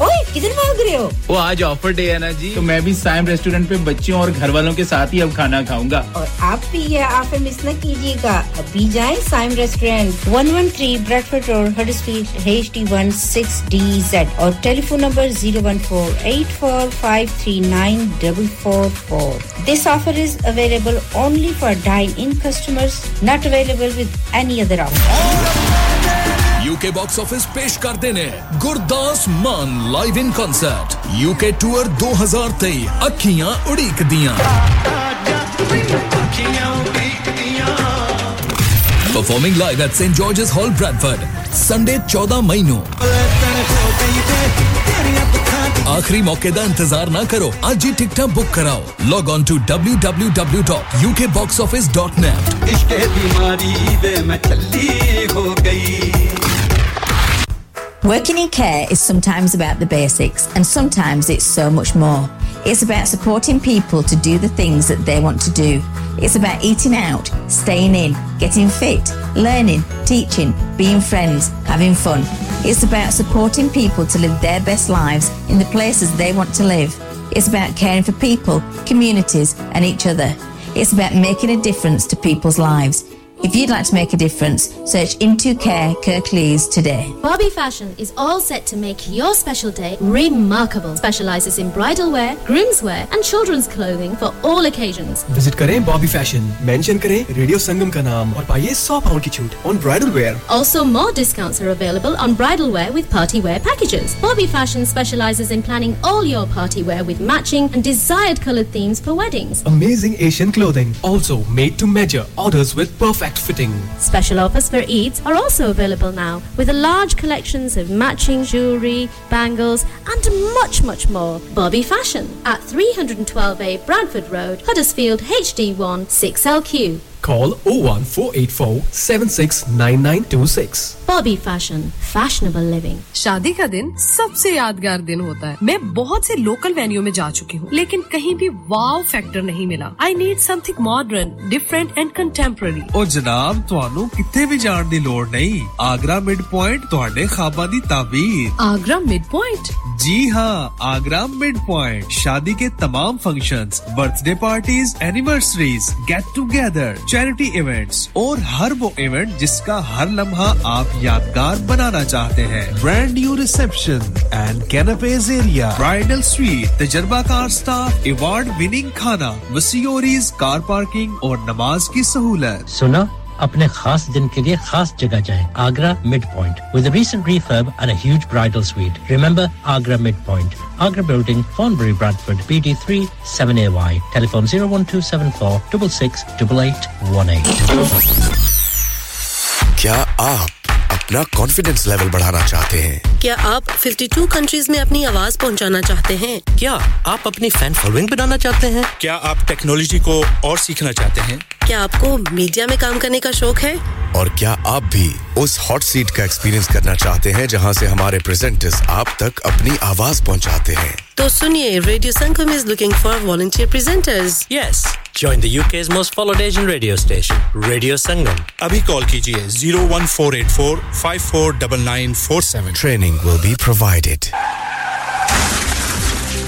ओए किधर भाग रहे हो वो आज ऑफर डे है ना जी तो मैं भी साइम रेस्टोरेंट पे बच्चों और घर वालों के साथ ही अब खाना खाऊंगा और आप भी ये ऑफर मिस ना कीजिएगा अभी जाएं Saim restaurant one thirteen Bradford Road Huddersfield H D one six D Z और telephone number oh one four eight four five three nine four four. This offer is available only for dine in customers, not available with any other offer. You U K box office पेश करते ने Gurdas Maan live in concert U K tour twenty twenty-three अखियां उड़ीक दियां performing live at Saint George's Hall Bradford Sunday fourteenth May no आखिरी मौके दा इंतजार ना करो आज ही टिकट बुक कराओ log on to w w w dot u k box office dot net इश्क की बीमारी वे मैं चली हो गई Working in care is sometimes about the basics and sometimes it's so much more. It's about supporting people to do the things that they want to do. It's about eating out, staying in, getting fit, learning, teaching, being friends, having fun. It's about supporting people to live their best lives in the places they want to live. It's about caring for people, communities and each other. It's about making a difference to people's lives. If you'd like to make a difference, search Into Care Kirklees today. Bobby Fashion is all set to make your special day remarkable. Specialises in bridal wear, groom's wear and children's clothing for all occasions. Visit करें Bobby Fashion. Mention करें Radio Sangam का नाम और पाइए one hundred pounds की छूट on bridal wear. Also, more discounts are available on bridal wear with party wear packages. Bobby Fashion specialises in planning all your party wear with matching and desired coloured themes for weddings. Amazing Asian clothing. Also, made to measure orders with perfect fitting. Special offers for Eids are also available now with a large collections of matching jewellery, bangles and much much more. Bobby Fashion at three twelve A Bradford Road, Huddersfield H D one six L Q. Call oh one four eight four seven six nine nine two six. Bobby Fashion, fashionable living. शादी का दिन सबसे यादगार दिन होता है. मैं बहुत से local venue में जा चुकी हूँ, लेकिन कहीं भी wow factor नहीं मिला. I need something modern, different and contemporary. और जनाब तुहानू किथे भी जान दी लोड़ नहीं. Agra Midpoint तुहाडे ख्वाबां दी ताबीर. Agra Midpoint? जी हाँ, Agra Midpoint. शादी के तमाम functions, birthday parties, anniversaries, get together. Charity events और हर वो event जिसका हर लम्हा आप यादगार बनाना चाहते हैं Brand new reception and canapes area Bridal suite तजर्बाकार staff award winning खाना वसीयोरीज कार पार्किंग और नमाज की सहूलत सुना अपने खास दिन के लिए खास जगह जाएं Agra Midpoint with a recent refurb and a huge bridal suite remember Agra Midpoint Agra Building Thornbury Bradford B D three seven A Y telephone zero one two seven four six six eight eight one eight क्या आप अपना confidence level बढ़ाना चाहते हैं क्या आप fifty-two countries में अपनी आवाज पहुंचाना चाहते हैं क्या आप अपनी फैन फॉलोइंग बनाना चाहते हैं क्या आप टेक्नोलॉजी को और सीखना चाहते हैं क्या आपको मीडिया में काम करने का शौक है और क्या आप भी उस हॉट सीट का एक्सपीरियंस करना चाहते हैं जहां से हमारे प्रेजेंटर्स आप तक अपनी आवाज पहुंचाते हैं तो सुनिए radio Sangam is looking for volunteer presenters yes join the U K's most followed Asian radio station Radio Sangam abhi call kijiye zero one four eight four five four nine nine four seven training will be provided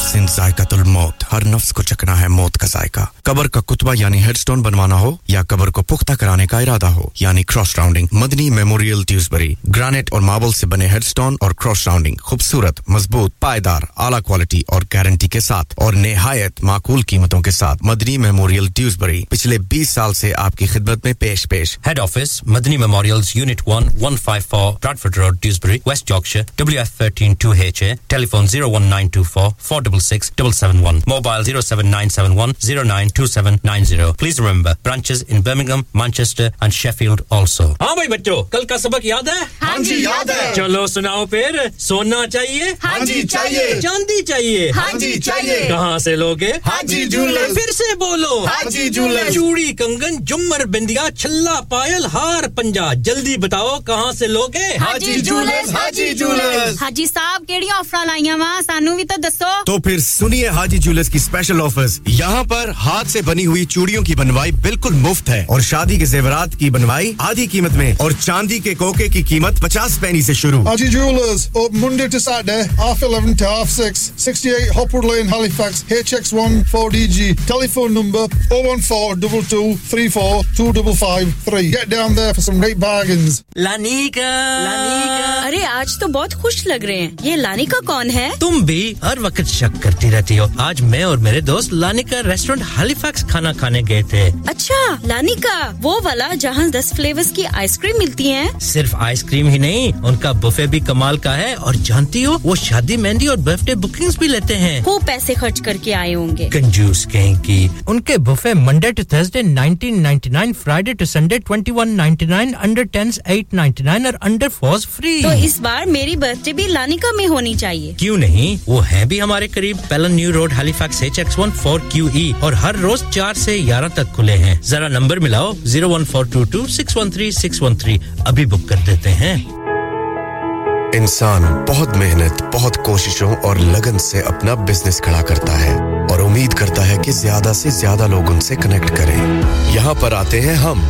सिन जायकातुल मौत हर नफ्स को चखना है मौत का जायका कब्र का कुतबा यानी हेडस्टोन बनवाना हो या कब्र को पुख्ता कराने का इरादा हो यानी cross rounding Madni memorial Dewsbury granite और मार्बल से बने हेडस्टोन और क्रॉस राउंडिंग खूबसूरत मजबूत पायदार आला क्वालिटी और गारंटी के साथ और निहायत माकूल कीमतों के साथ मदनी मेमोरियल ड्यूसबरी पिछले twenty साल से आपकी खिदमत में पेश-पेश head office Madni memorials unit one one five four Bradford Road Dewsbury West Yorkshire W F one three two H A telephone zero one nine two four four six oh six double seven one. Mobile oh seven nine seven one oh nine two seven nine oh. Please remember, branches in Birmingham, Manchester and Sheffield also. हाँ भाई बच्चों, कल का सबक याद है? हाँ जी याद है। चलो सुनाओ फिर, सोना चाहिए? हाँ जी चाहिए। चांदी चाहिए? हाँ जी चाहिए। कहाँ से लोगे? हाजी जूलर्स। फिर से बोलो, हाजी जूलर्स। चूड़ी, कंगन, झुमर, बिंदिया, छल्ला, पायल, हार, पंजा, जल्दी बताओ कहाँ से लोगे? हाजी जूलर्स, हाजी जूलर्स। हाजी साहब केड़ी ऑफर लाईया वा, सानू भी तो दसो। तो फिर सुनिए हाजी जूलर्स की स्पेशल ऑफर्स। यहाँ पर हाथ से बनी हुई चूड़ियों की बनवाई बिल्कुल मुफ्त है और शादी के ज़ेवरात की बनवाई आधी कीमत में और चांदी के कोके की कीमत fifty penny से शुरू। Harji Jewelers, open Monday to Saturday, half eleven to half six, sixty-eight Hotwood Lane, Halifax, H X one four D G. Telephone number oh one four two two three four two five five three. Get down there for some great bargains. Lanika, Lanika. अरे आज तो बहुत खुश लग रहे हैं। ये Lanika कौन है? तुम भी हर वक्त शक करती रहती हो। आज मैं और मेरे दोस्त लानिका रेस्टोरेंट हैलिफैक्स खाना खाने गए थे। अच्छा, लानिका, वो वाला जहाँ ten फ्लेवर्स की आइसक्रीम मिलती हैं। सिर्फ आइसक्रीम ही नहीं, उनका बुफे भी कमाल का है और जानती हो, वो शादी, मेहंदी और बर्थडे बुकिंग्स भी लेते हैं। वो पैसे खर्च करके आए होंगे। कंजूस कहीं की। उनके buffet Monday to Thursday nineteen ninety-nine, Friday to Sunday twenty-one ninety-nine, under tens eight ninety-nine और अंडर fours फ्री। तो इस बार मेरी बर्थडे भी लानिका में होनी चाहिए। क्यों नहीं? वो है भी हमारे करीब, Pellon new road, Halifax H X one four Q E और हर रोज four से eleven तक खुले हैं। जरा नंबर मिलाओ oh one four two two six one three six one three, अभी बुक कर देते हैं। इंसान बहुत मेहनत, बहुत कोशिशों और लगन से अपना बिजनेस खड़ा करता है और उम्मीद करता है कि ज्यादा से ज्यादा लोग उनसे कनेक्ट करें। यहाँ पर आते हैं हम,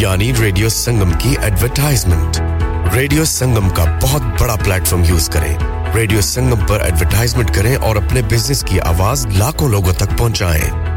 यानी रेडियो संगम की एडवर्टाइजमेंट। रेडियो संगम का बहुत बड़ा प्लेटफॉर्म यूज करें। रेडियो संगम पर एडवर्टाइजमेंट करें और अपने बिजनेस की आवाज लाखों लोगों तक पहुंचाएं।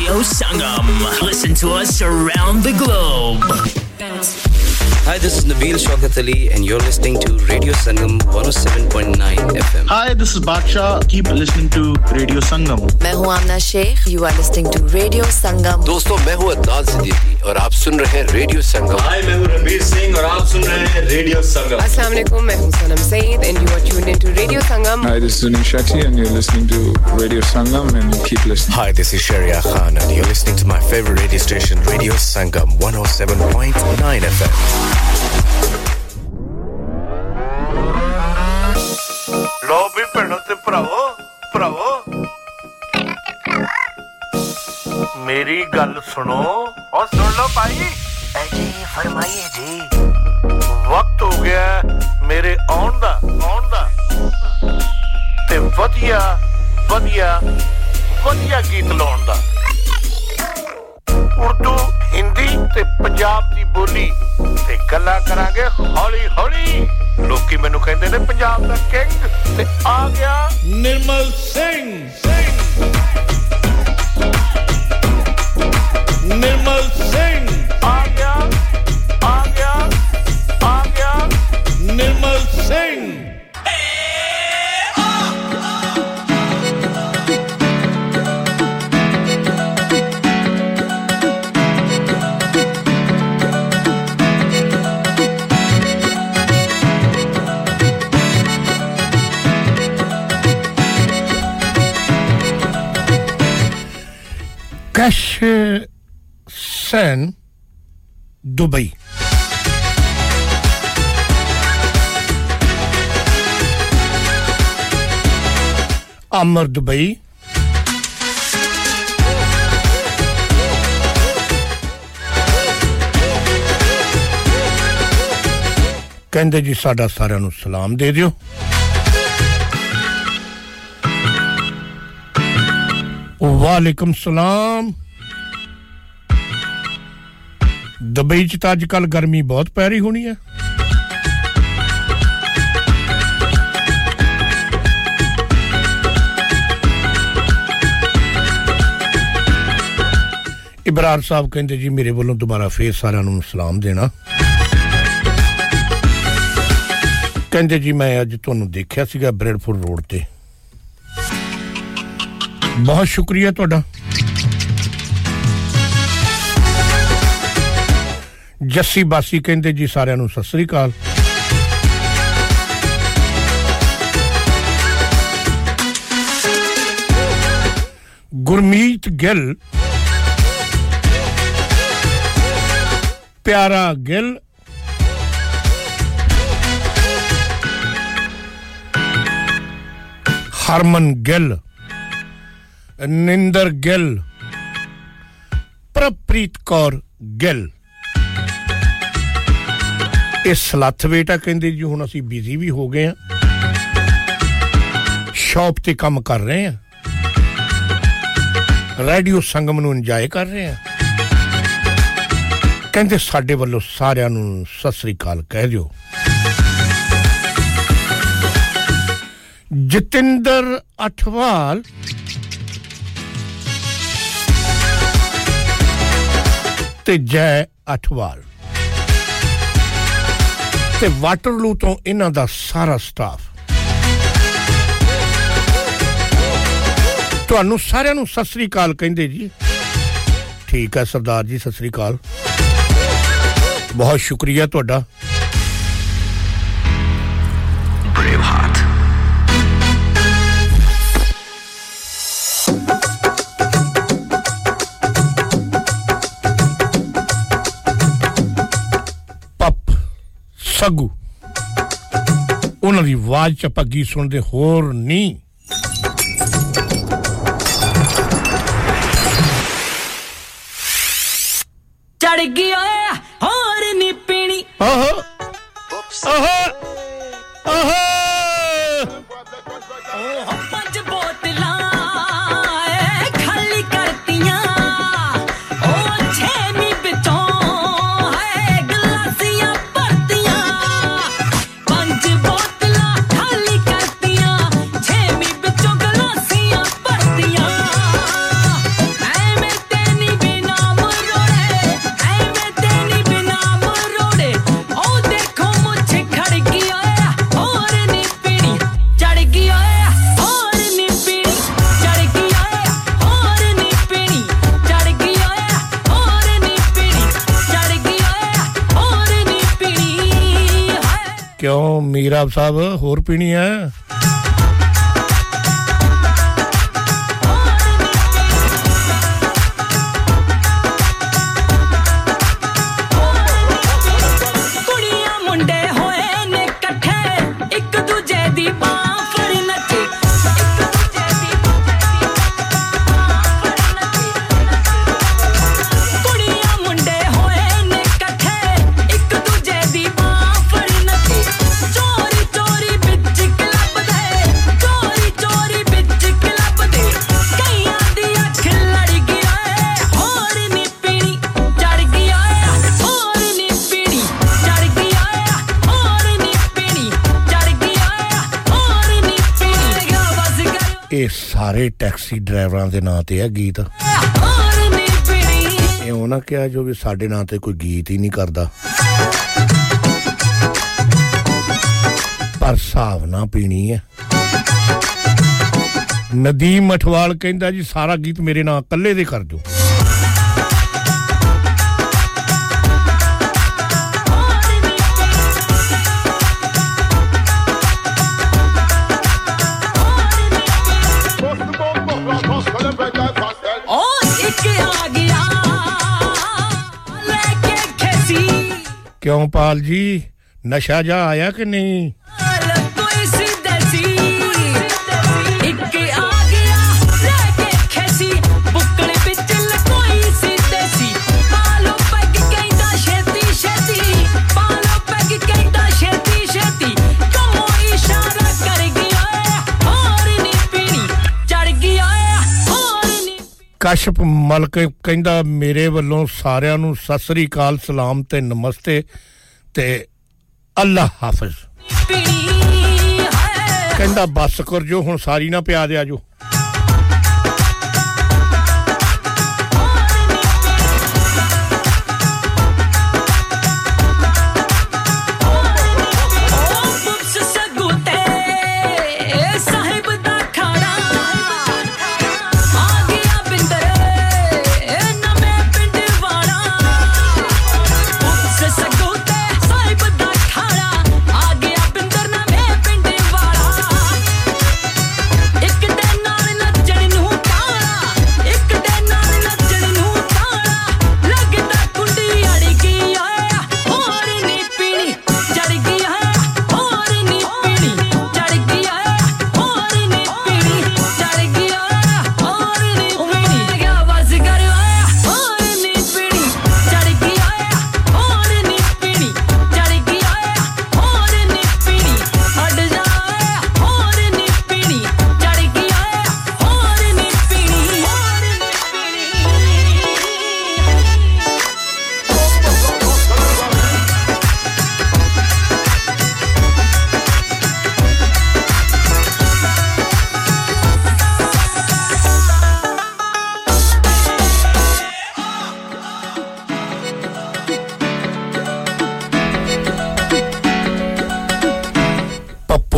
Sangam. Listen to us around the globe. Hi, this is Nabeel Shaukat Ali and you're listening to Radio Sangam one oh seven point nine F M. Hi, this is Baksha. Keep listening to Radio Sangam. मैं हूँ Amna Sheikh. You are listening to Radio Sangam. दोस्तों, मैं हूँ Adnan Siddiqui और आप सुन रहे हैं Radio Sangam. Hi, मैं हूँ Ranveer Singh और आप सुन रहे हैं Radio Sangam. Assalamu alaikum, मैं हूँ Sanam Saeed and you are tuned into Radio Sangam. Hi, this is Zunin Shetty and you're listening to Radio Sangam and keep listening. Hi, this is Sharia Khan and you're listening to my favorite radio station, Radio Sangam one oh seven point nine F M. Lo vi pernote bravo bravo meri gall suno aur sun lo bhai aji farmaiye ji waqt ho gaya mere aun da aun da te vadiya vadiya vadiya geet laun da urdu hindi te punjab di boli te galla karange holi holi ਲੋਕੀ ਮੈਨੂੰ ਕਹਿੰਦੇ ਨੇ ਪੰਜਾਬ ਦਾ king ਤੇ ਆ ਗਿਆ ਨਿਰਮਲ ਸਿੰਘ ਸਿੰਘ ਨਿਰਮਲ ਸਿੰਘ ਆ ਗਿਆ ਆ ਗਿਆ ਆ ਗਿਆ Nirmal Singh Kash Sen, Dubai. Amr Dubai. Kende ji sada sarean nu salam de diyo. वालेकुम सलाम दुबई च तां अजकल गर्मी बहुत पै रही होनी है ਇਬਰਾਰ ਸਾਹਿਬ ਕਹਿੰਦੇ ਜੀ ਮੇਰੇ ਵੱਲੋਂ ਦੁਬਾਰਾ ਫੇਰ ਸਾਰਿਆਂ ਨੂੰ ਸਲਾਮ ਦੇਣਾ ਕਹਿੰਦੇ ਜੀ ਮੈਂ ਅੱਜ ਤੁਹਾਨੂੰ ਦੇਖਿਆ ਸੀਗਾ ਬ੍ਰੈਡਫੋਰਡ ਰੋਡ ਤੇ ਬਹੁਤ ਸ਼ੁਕਰੀਆ ਤੁਹਾਡਾ ਜੱਸੀ ਬਾਸੀ ਕਹਿੰਦੇ ਜੀ ਸਾਰਿਆਂ ਨੂੰ ਸਤਿ ਸ੍ਰੀ ਅਕਾਲ ਗੁਰਮੀਤ ਗਿੱਲ ਪਿਆਰਾ ਗਿੱਲ ਹਰਮਨ ਗਿੱਲ ਨਿੰਦਰ ਗਿੱਲ ਪ੍ਰਪ੍ਰੀਤ ਕੌਰ ਗਿੱਲ ਇਸ ਲੱਥ ਬੇਟਾ ਕਹਿੰਦੇ ਜੀ ਹੁਣ ਅਸੀਂ ਬਿਜ਼ੀ ਵੀ ਹੋ ਗਏ ਆ ਸ਼ਾਪ ਤੇ ਕੰਮ ਕਰ ਰਹੇ ਆ ਰੇਡੀਓ ਸੰਗਮ ਨੂੰ ਇੰਜੋਏ ਕਰ ਰਹੇ ਆ ਕਹਿੰਦੇ ਸਾਡੇ ਵੱਲੋਂ ਸਾਰਿਆਂ ਨੂੰ ਸਤਿ ਸ੍ਰੀ ਅਕਾਲ ਕਹਿ ਦਿਓ ਜਤਿੰਦਰ ਅਠਵਾਲ ਤੇ ਜੈ ਅਠਵਾਲ ਤੇ ਵਾਟਰਲੂ ਤੋਂ ਇਹਨਾਂ ਦਾ ਸਾਰਾ ਸਟਾਫ ਤੁਹਾਨੂੰ ਸਾਰਿਆਂ ਨੂੰ ਸਤਿ ਸ੍ਰੀ ਅਕਾਲ ਕਹਿੰਦੇ ਜੀ ਠੀਕ ਹੈ ਸਰਦਾਰ ਜੀ ਸਤਿ ਸ੍ਰੀ ਅਕਾਲ ਬਹੁਤ ਸ਼ੁਕਰੀਆ ਤੁਹਾਡਾ ਪੱਪ ਸਗੂ ਉਹਨਾਂ ਦੀ ਆਵਾਜ਼ ਚ ਆਪਾਂ ਗੀ ਸੁਣਦੇ ਹੋਰ ਨਹੀਂ चढ़ गया और नहीं पीनी ओहो ओहो ओहो ओहो पांच बोतलां खाली करतियां ओ छेमी बिचों है गलासियां भरतियां पांच बोतलां खाली करतियां छेमी बिचों गलासियां भरतियां क्यों मीरा साहब होर पीनी है कुड़ियां मुंडे होए ने इकट्ठे एक दूजे दी बांह फड़ नचे एक दूजे दी बांह फड़ नचे कुड़ियां मुंडे होए ने इकट्ठे एक दूजे दी ਇਹ ਸਾਰੇ ਟੈਕਸੀ ਡਰਾਈਵਰਾਂ ਦੇ ਨਾਂ ਤੇ ਹੈ ਗੀਤ ਇਹ ਉਹਨਾਂ ਕਿਹਾ ਜੋ ਵੀ ਸਾਡੇ ਨਾਂ ਤੇ ਕੋਈ ਗੀਤ ਹੀ ਨਹੀਂ ਕਰਦਾ ਪਰ ਸਾਵਨਾ ਪੀਣੀ ਹੈ ਨਦੀਮ ਅਠਵਾਲ ਕਹਿੰਦਾ ਜੀ ਸਾਰਾ ਗੀਤ ਮੇਰੇ ਨਾਂ ਇਕੱਲੇ ਦੇ ਕਰ ਦਿਓ क्यों पाल जी नशा जा आया कि नहीं ਕਾਸ਼ਪ ਮਲਕ ਕਹਿੰਦਾ ਮੇਰੇ ਵੱਲੋਂ ਸਾਰਿਆਂ ਨੂੰ ਸਤਿ ਸ੍ਰੀ ਅਕਾਲ ਸਲਾਮ ਤੇ ਨਮਸਤੇ ਤੇ ਅੱਲਾ ਹਾਫਿਜ਼ ਕਹਿੰਦਾ ਬਸ ਕਰ ਜੋ ਹੁਣ ਸਾਰੀ ਨਾ ਪਿਆ ਦੇ ਆਜੋ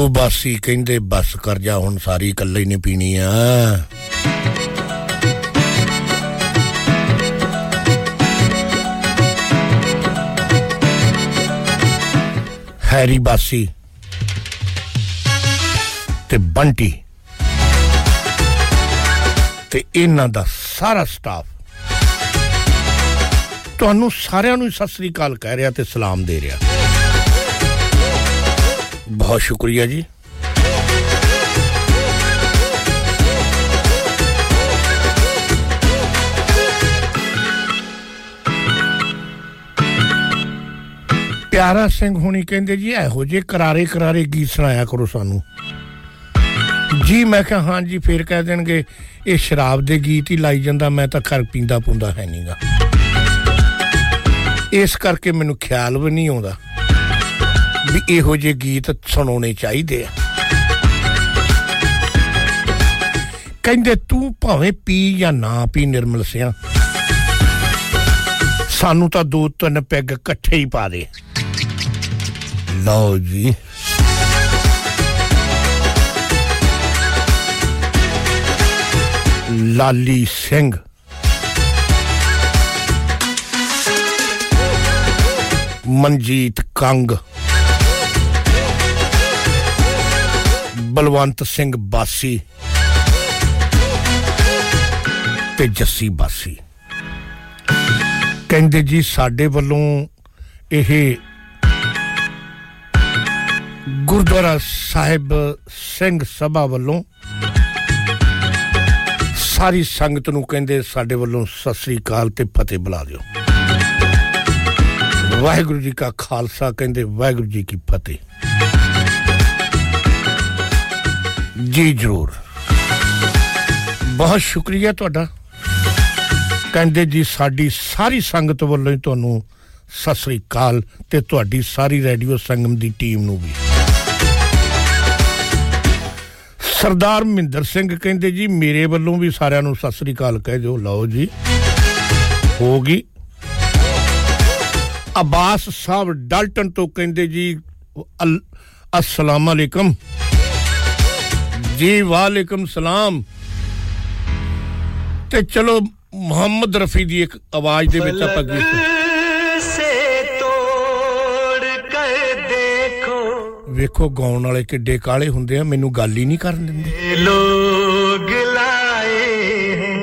ਉਹ ਬਾਸੀ ਕਹਿੰਦੇ ਬਸ ਕਰ ਜਾ ਹੁਣ ਸਾਰੀ ਇਕੱਲੇ ਹੀ ਨੇ ਪੀਣੀ ਆ ਹੈਰੀ ਬਾਸੀ ਤੇ ਬੰਟੀ ਤੇ ਇਹਨਾਂ ਦਾ ਸਾਰਾ ਸਟਾਫ ਤੁਹਾਨੂੰ ਸਾਰਿਆਂ ਨੂੰ ਸਤਿ ਸ੍ਰੀ ਅਕਾਲ ਕਹਿ ਰਿਹਾ ਤੇ ਸਲਾਮ ਦੇ ਰਿਹਾ बहुत शुक्रिया जी प्यारा सिंह होनी कहंदे जी एहो जे करारे करारे गीत सुनाया करो सानू जी मैं कह हां जी फिर कह देणगे ए शराब दे गीत ही लाई जंदा मैं तां कर पींदा पुंदा है नीगा इस करके मेनू ख्याल भी नहीं आउंदा ਵੀ ਇਹੋ ਜਿਹੇ ਗੀਤ ਸੁਣਾਉਣੇ ਚਾਹੀਦੇ ਆ ਕਹਿੰਦੇ ਤੂੰ ਭਾਵੇਂ ਪੀ ਜਾਂ ਨਾ ਪੀ ਨਿਰਮਲ ਸਿਆ ਸਾਨੂੰ ਤਾਂ ਦੋ ਤਿੰਨ ਪੈਗ ਇਕੱਠੇ ਹੀ ਪਾ ਦੇ ਲਓ ਜੀ ਲਾਲੀ ਸਿੰਘ ਮਨਜੀਤ ਕੰਗ बलवंत सिंह बासी ते जस्सी बासी कहंदे जी साडे वल्लों एह गुरुद्वारा साहिब सिंह सभा वल्लों सारी संगत नू कहंदे साडे वल्लों सत श्री अकाल ते फतेह बुला दियो वाहिगुरु जी का खालसा कहंदे वाहिगुरु जी की फतेह जी जरूर बहुत शुक्रिया ਤੁਹਾਡਾ ਕਹਿੰਦੇ ਜੀ ਸਾਡੀ ਸਾਰੀ ਸੰਗਤ ਵੱਲੋਂ ਤੁਹਾਨੂੰ ਸਤਿ ਸ੍ਰੀ ਅਕਾਲ ਤੇ ਤੁਹਾਡੀ ਸਾਰੀ ਰੇਡੀਓ ਸੰਗਮ ਦੀ ਟੀਮ ਨੂੰ ਵੀ ਸਰਦਾਰ ਮਹਿੰਦਰ ਸਿੰਘ ਕਹਿੰਦੇ ਜੀ ਮੇਰੇ ਵੱਲੋਂ ਵੀ ਸਾਰਿਆਂ ਨੂੰ ਸਤਿ ਸ੍ਰੀ ਅਕਾਲ ਕਹਿ ਦਿਓ ਲਓ ਜੀ ਹੋ ਗਈ ਅਬਾਸ ਸਾਹਿਬ ਡਾਲਟਨ ਤੋਂ ਕਹਿੰਦੇ ਜੀ ਅਸਲਾਮ ਅਲੈਕਮ जी वालेकुम सलाम ते चलो मोहम्मद रफी दी एक आवाज दे विच आपां गीत से तोड़ कर देखो देखो गाउन वाले किड्डे काले हुंदे आ मेनू गल ही नहीं करन दिंदे लोग लाए हैं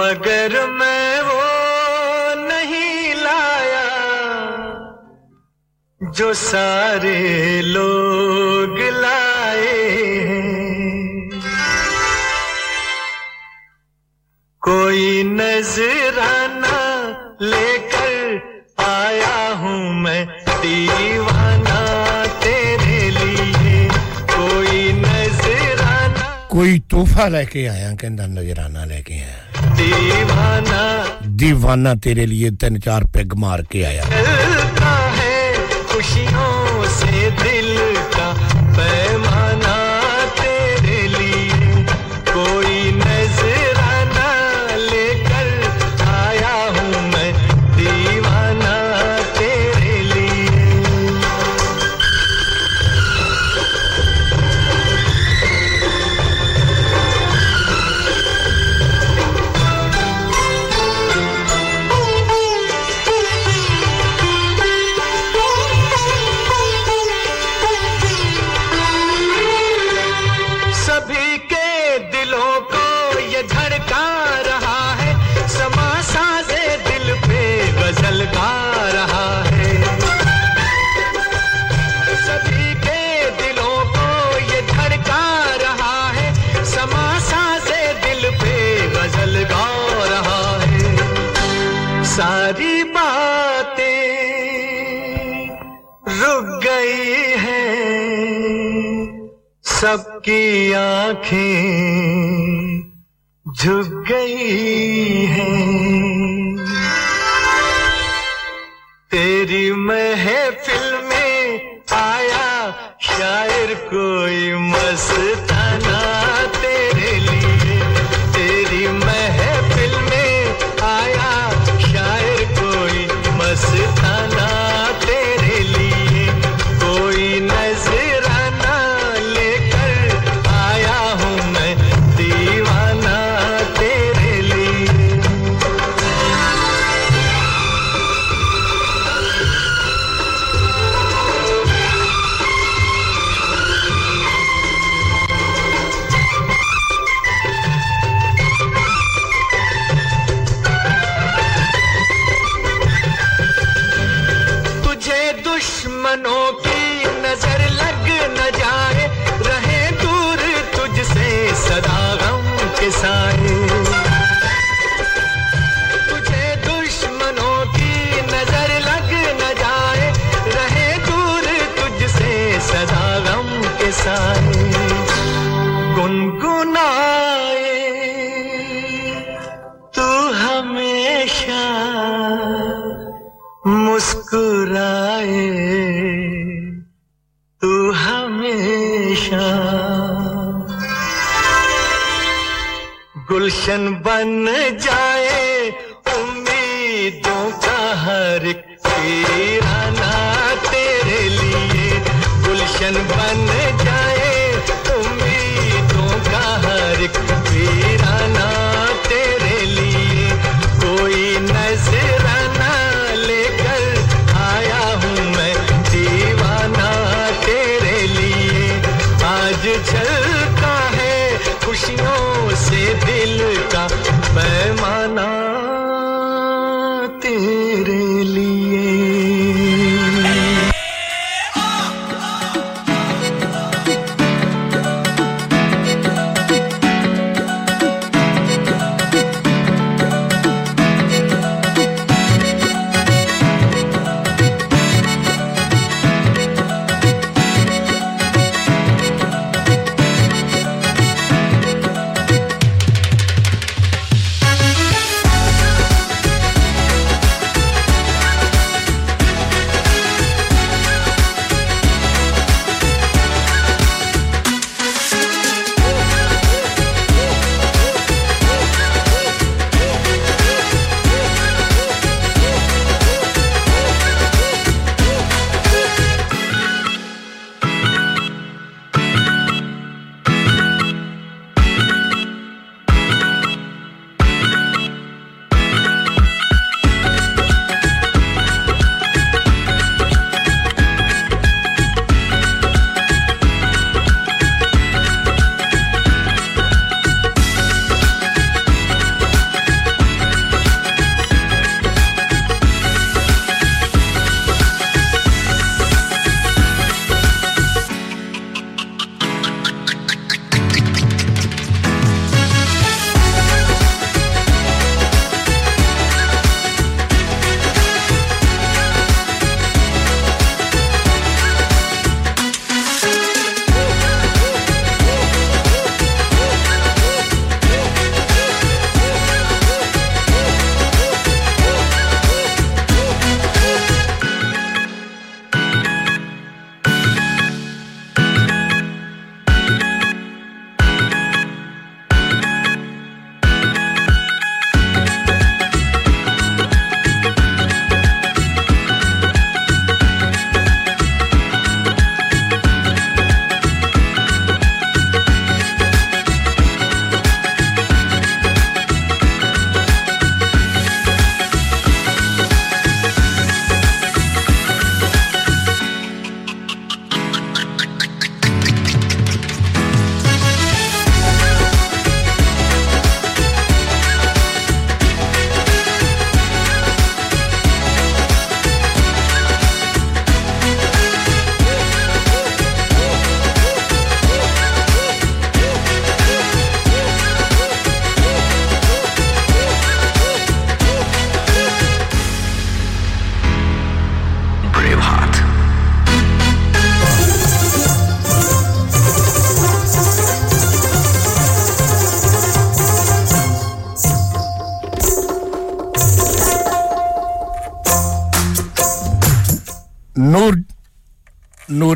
मगर मैं वो नहीं लाया जो सारे लोग कोई नजराना लेकर आया हूं मैं दीवाना तेरे लिए कोई नजराना कोई तोहफा लेके आया कहंदा नजराना लेके आया दीवाना दीवाना तेरे लिए तीन चार पेग मार के आया चलता है खुशियों से दिल का पैमाना तेरे लिए कोई सबकी आंखें झुक गई हैं तेरी महफिल में आया शायर कोई मस्ताना तेरे लिए तेरी महफिल में आया शायर कोई मस्ताना तेरे लिए कोई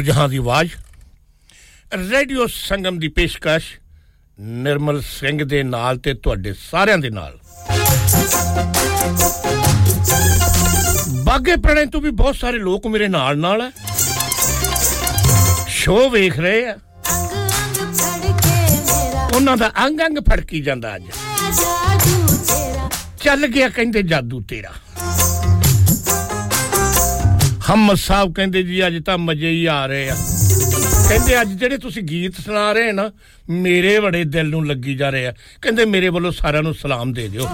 जहां दी आवाज रेडियो संगम दी पेशकश निर्मल सिंह दे नाल ते ਤੁਹਾਡੇ ਸਾਰਿਆਂ ਦੇ ਨਾਲ ਬਾਗੇ ਪੜਨ ਤੋਂ ਵੀ ਬਹੁਤ ਸਾਰੇ ਲੋਕ ਮੇਰੇ ਨਾਲ ਨਾਲ ਹੈ ਸ਼ੋਅ ਵੇਖ ਰਹੇ ਆ ਉਹਨਾਂ ਦਾ ਅੰਗ ਅੰਗ ਫੜਕੀ ਜਾਂਦਾ ਅੱਜ ਚੱਲ ਗਿਆ ਕਹਿੰਦੇ ਜਾਦੂ ਤੇਰਾ हम साहब कहंदे जी आज ता मजे ही आ रहे हैं कहंदे आज जेडे ਤੁਸੀਂ ਗੀਤ ਸੁਣਾ ਰਹੇ ਨਾ ਮੇਰੇ ਬੜੇ ਦਿਲ ਨੂੰ ਲੱਗੀ ਜਾ ਰਹੇ ਆ ਕਹਿੰਦੇ ਮੇਰੇ ਵੱਲੋਂ ਸਾਰਿਆਂ ਨੂੰ ਸਲਾਮ ਦੇ ਦਿਓ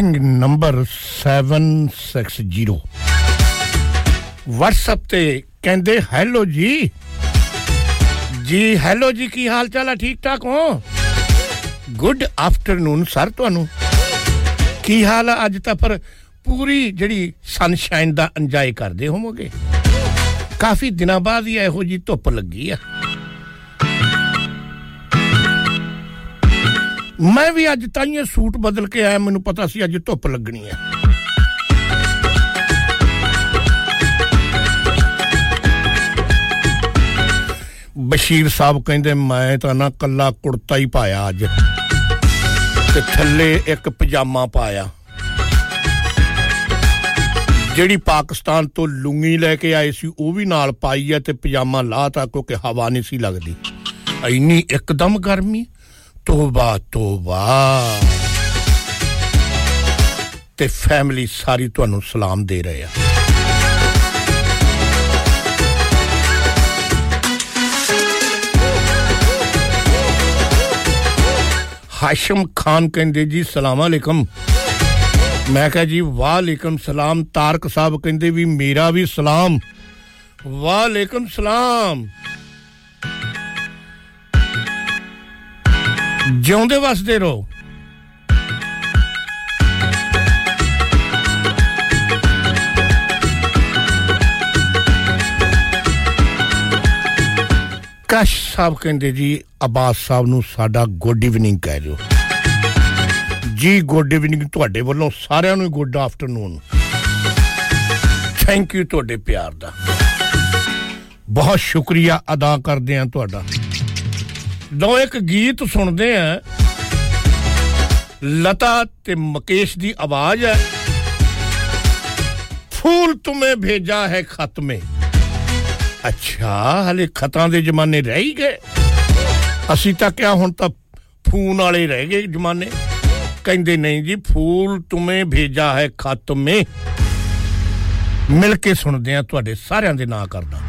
ring number seven six zero. WhatsApp te kende hello ji. Ji hello ji ki hal chal hai theek thaak ho. Good afternoon sir tuhanu. Ki hal hai aaj ta par puri jehdi sunshine da enjoy karde hovoge. Kafi dinan baad hi eho ji dhupp laggi hai. मैं भी आज ताईं suit बदल के आया मेनू पता सी आज धुप लगनी है बशीर साहब कहंदे मैं ता ना कल्ला कुर्ता ही पाया आज ते थल्ले एक पजामा पाया जेड़ी पाकिस्तान तो लुंगी लेके आई सी ओ भी नाल पाई है ते पजामा लाता क्योंकि हवा नहीं सी लगदी इन्नी एकदम गर्मी तोबा तोबा ते फैमिली सारी ਤੁਹਾਨੂੰ ਸਲਾਮ ਦੇ ਰਹੇ ਆ ਹਾਸ਼ਮ ਖਾਨ ਕਹਿੰਦੇ ਜੀ ਸਲਾਮ ਅਲੈਕਮ ਮੈਂ ਕਹਾਂ ਜੀ ਵਾਲੇਕਮ ਸਲਾਮ ਤਾਰਕ ਸਾਹਿਬ ਕਹਿੰਦੇ ਵੀ ਮੇਰਾ ਵੀ ਸਲਾਮ ਵਾਲੇਕਮ ਸਲਾਮ ਜਿਉਂਦੇ ਵਸਦੇ ਰਹੋ ਕਾਸ਼ ਸਾਹਿਬ ਕਹਿੰਦੇ ਜੀ ਅਬਾਸ ਸਾਹਿਬ ਨੂੰ ਸਾਡਾ ਗੁੱਡ ਈਵਨਿੰਗ ਕਹਿ ਦਿਓ ਜੀ ਗੁੱਡ ਈਵਨਿੰਗ ਤੁਹਾਡੇ ਵੱਲੋਂ ਸਾਰਿਆਂ ਨੂੰ ਗੁੱਡ ਆਫਟਰਨੂਨ ਥੈਂਕ ਯੂ ਤੁਹਾਡੇ ਪਿਆਰ ਦਾ ਬਹੁਤ ਸ਼ੁਕਰੀਆ ਅਦਾ ਕਰਦੇ ਹਾਂ ਤੁਹਾਡਾ ਲੋ ਇੱਕ ਗੀਤ ਸੁਣਦੇ ਆ ਲਤਾ ਤੇ ਮਕੇਸ਼ ਦੀ ਆਵਾਜ਼ ਹੈ ਫੂਲ ਤੁਮੇ ਭੇਜਾ ਹੈ ਖਤ ਮੇ ਅੱਛਾ ਹਲੇ ਖਤਾਂ ਦੇ ਜ਼ਮਾਨੇ ਰਹਿ ਗਏ ਅਸੀਂ ਤਾਂ ਕਿਹਾ ਹੁਣ ਤਾਂ ਫੋਨ ਵਾਲੇ ਰਹਿ ਗਏ ਜ਼ਮਾਨੇ ਕਹਿੰਦੇ ਨਹੀਂ ਜੀ ਫੂਲ ਤੁਮੇ ਭੇਜਾ ਹੈ ਖਤ ਮੇ ਮਿਲ ਕੇ ਸੁਣਦੇ ਆ ਤੁਹਾਡੇ ਸਾਰਿਆਂ ਦੇ ਨਾਂ ਕਰਦਾ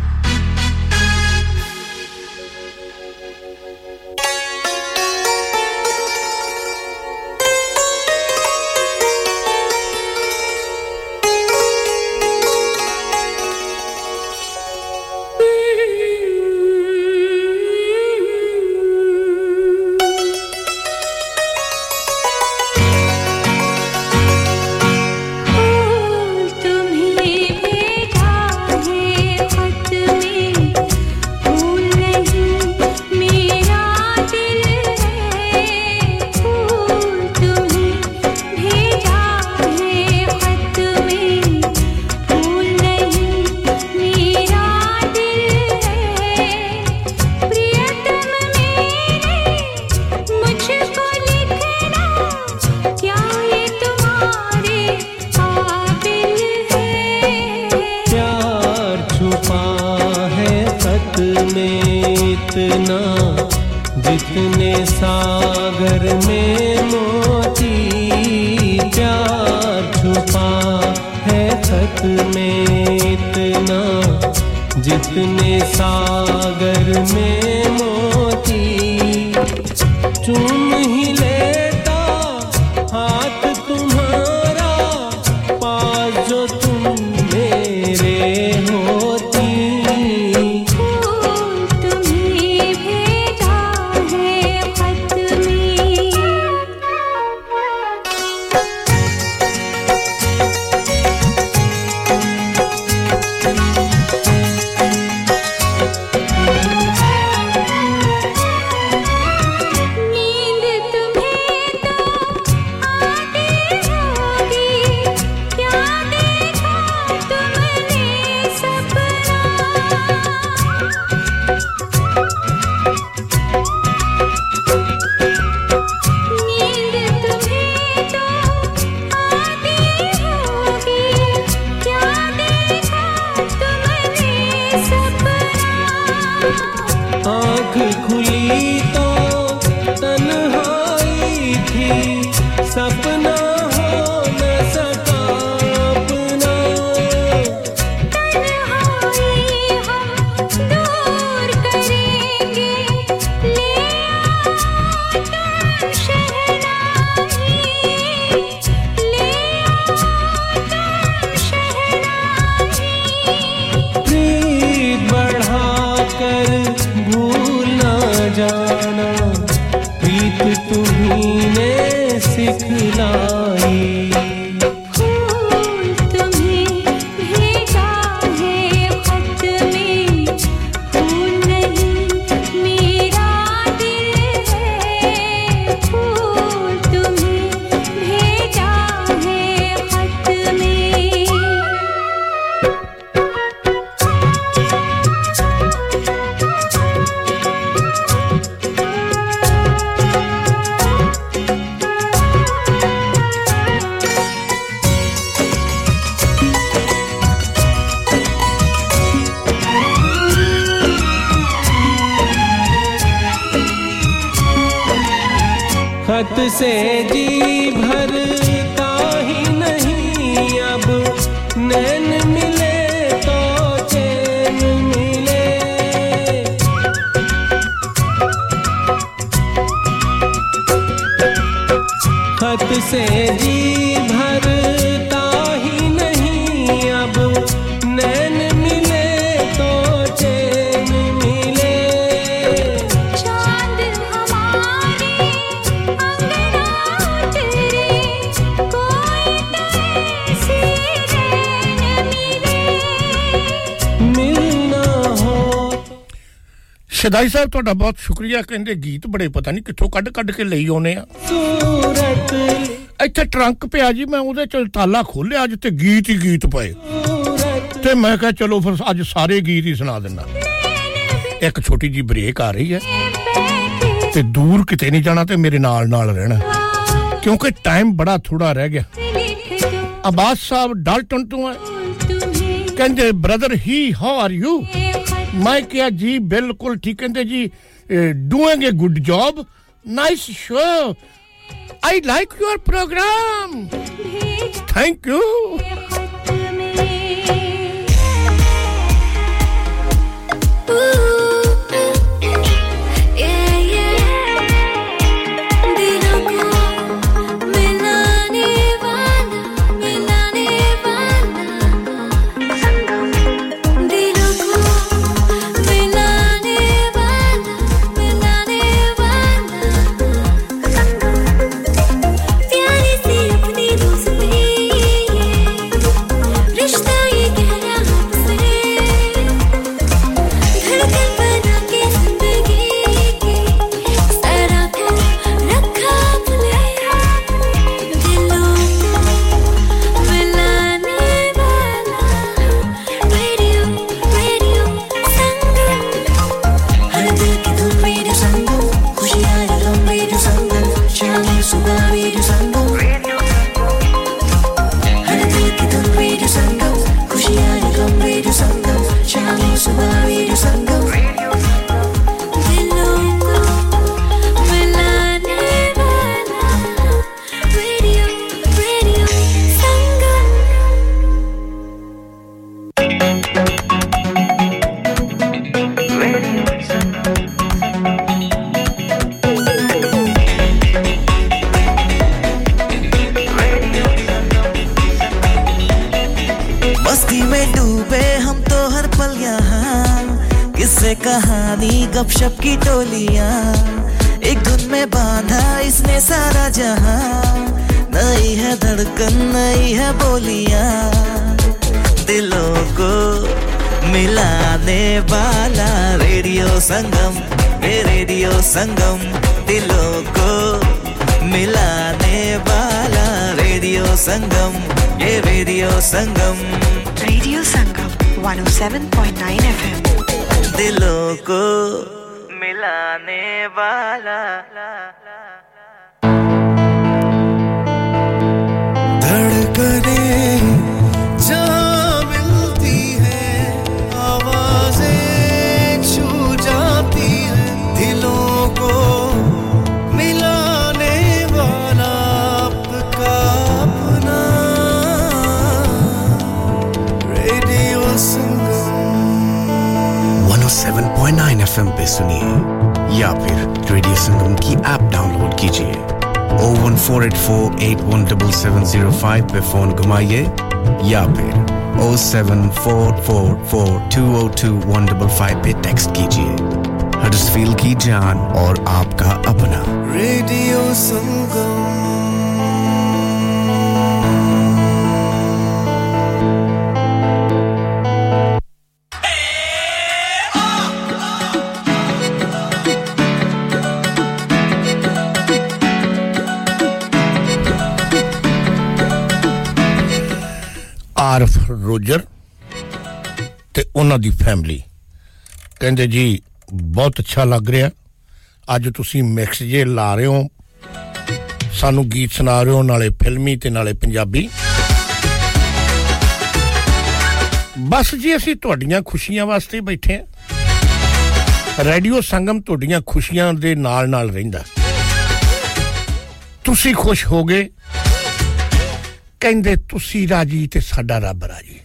मोहब्बत से जी भरता ही नहीं अब नैन मिले तो चैन मिले खत से जी भरता ही नहीं अब नैन मिले तो चैन मिले चांद हमारे अंगना तेरे कोई ऐसे नैन मिले मिलना हो शदाई साहब ਤੁਹਾਡਾ ਬਹੁਤ ਸ਼ੁਕਰੀਆ ਕਹਿੰਦੇ ਗੀਤ ਬੜੇ ਪਤਾ ਨਹੀਂ ਕਿੱਥੋਂ ਕੱਢ ਕੱਢ ਕੇ ਲਈ ਆਉਨੇ ਆ ਇੱਥੇ ਟਰੰਕ ਪਿਆ ਜੀ ਮੈਂ ਉਹਦੇ ਚ ਤਾਲਾ ਖੋਲਿਆ ਅੱਜ ਤੇ ਗੀਤ ਹੀ ਗੀਤ ਪਏ ਤੇ ਮੈਂ ਕਿਹਾ ਚਲੋ ਫਿਰ ਅੱਜ ਸਾਰੇ ਗੀਤ ਹੀ ਸੁਣਾ ਦਿੰਦਾ ਇੱਕ ਛੋਟੀ ਜੀ ਬ੍ਰੇਕ ਆ ਰਹੀ ਹੈ ਤੇ ਦੂਰ ਕਿਤੇ ਨਹੀਂ ਜਾਣਾ ਤੇ ਮੇਰੇ ਨਾਲ ਨਾਲ ਰਹਿਣਾ ਕਿਉਂਕਿ ਟਾਈਮ ਬੜਾ ਥੋੜਾ ਰਹਿ ਗਿਆ ਅਬਾਸ ਸਾਹਿਬ ਡਾਲਟਨ ਤੋਂ ਕਹਿੰਦੇ brother he how are you ਮੈਂ ਕਿਹਾ ਜੀ ਬਿਲਕੁਲ ਠੀਕ ਕਹਿੰਦੇ ਜੀ doing a good job nice show I like your program. Thank you. पे फोन घुमाइए या फिर oh seven four four four two oh two one five five पे टेक्स्ट कीजिए हडर्सफील्ड की जान और आपका अपना रेडियो संगम रोजर ते उन्हां दी फैमिली कहंदे जी बहुत अच्छा लग रहा आज तुसी मिक्स जे ला रहे हो सानू गीत सुना रहे हो नाले फिल्मी ते नाले पंजाबी बस जी असी तुहाडीਆਂ खुशियां वास्ते बैठे हैं रेडियो संगम तुहाडीਆਂ खुशियां दे नाल नाल रहिंदा ਤੁਸੀਂ ਖੁਸ਼ ਹੋਗੇ ਕਹਿੰਦੇ ਤੁਸੀਂ ਰਾਜੀ ਤੇ ਸਾਡਾ ਰੱਬ ਰਾਜੀ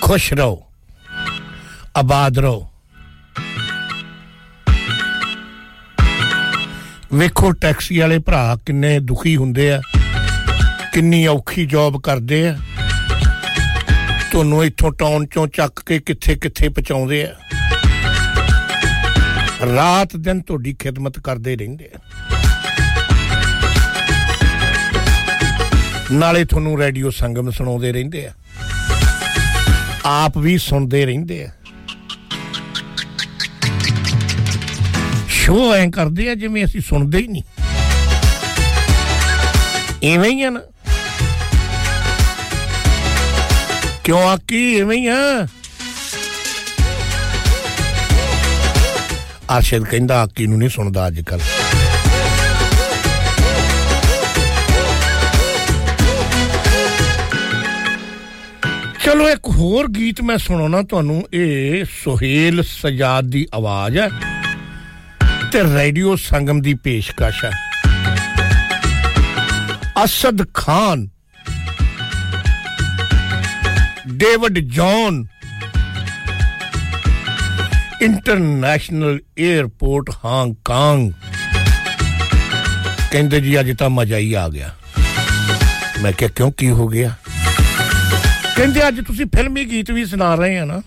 ਖੁਸ਼ ਰਹੋ ਆਬਾਦ ਰਹੋ ਵੇਖੋ ਟੈਕਸੀ ਵਾਲੇ ਭਰਾ ਕਿੰਨੇ ਦੁਖੀ ਹੁੰਦੇ ਆ ਕਿੰਨੀ ਔਖੀ ਜੌਬ ਕਰਦੇ ਆ ਤੁਹਾਨੂੰ ਇੱਥੋਂ ਟਾਊਨ ਚੋਂ ਚੱਕ ਕੇ ਕਿੱਥੇ ਕਿੱਥੇ ਪਹੁੰਚਾਉਂਦੇ ਆ ਰਾਤ ਦਿਨ ਤੁਹਾਡੀ ਖਿਦਮਤ ਕਰਦੇ ਰਹਿੰਦੇ ਆ ਨਾਲੇ ਤੁਹਾਨੂੰ ਰੇਡੀਓ ਸੰਗਮ ਸੁਣਾਉਂਦੇ ਰਹਿੰਦੇ ਆ ਆਪ ਵੀ ਸੁਣਦੇ ਰਹਿੰਦੇ ਆ ਸ਼ੋਅ ਐਂ ਕਰਦੇ ਆ ਜਿਵੇਂ ਅਸੀਂ ਸੁਣਦੇ ਹੀ ਨਹੀਂ ਐਵੇਂ ਹੀ ਆ ਨਾ ਕਿਉਂ ਆ ਕੀ ਐਵੇਂ ਹੀ ਆ ਆਸ਼ਿਦ ਕਹਿੰਦਾ ਆਕੀ ਨੂੰ ਨਹੀਂ ਸੁਣਦਾ ਅੱਜ ਕੱਲ ਚਲੋ ਇੱਕ ਹੋਰ ਗੀਤ ਮੈਂ ਸੁਣਾਉਣਾ ਤੁਹਾਨੂੰ ਇਹ ਸੁਹੇਲ ਸਜਾਦ ਦੀ ਆਵਾਜ਼ ਹੈ ਤੇ ਰੇਡੀਓ ਸੰਗਮ ਦੀ ਪੇਸ਼ਕਸ਼ ਹੈ Asad Khan David John international airport Hong Kong ਕਹਿੰਦੇ ਜੀ ਅੱਜ ਤਾਂ ਮਜ਼ਾ ਹੀ ਆ ਗਿਆ ਮੈਂ ਕਿਹਾ ਕਿਉਂ ਕੀ ਹੋ ਗਿਆ ਕਹਿੰਦੇ ਅੱਜ ਤੁਸੀਂ ਫਿਲਮੀ ਗੀਤ ਵੀ ਸੁਣਾ ਰਹੇ ਆ ਨਾ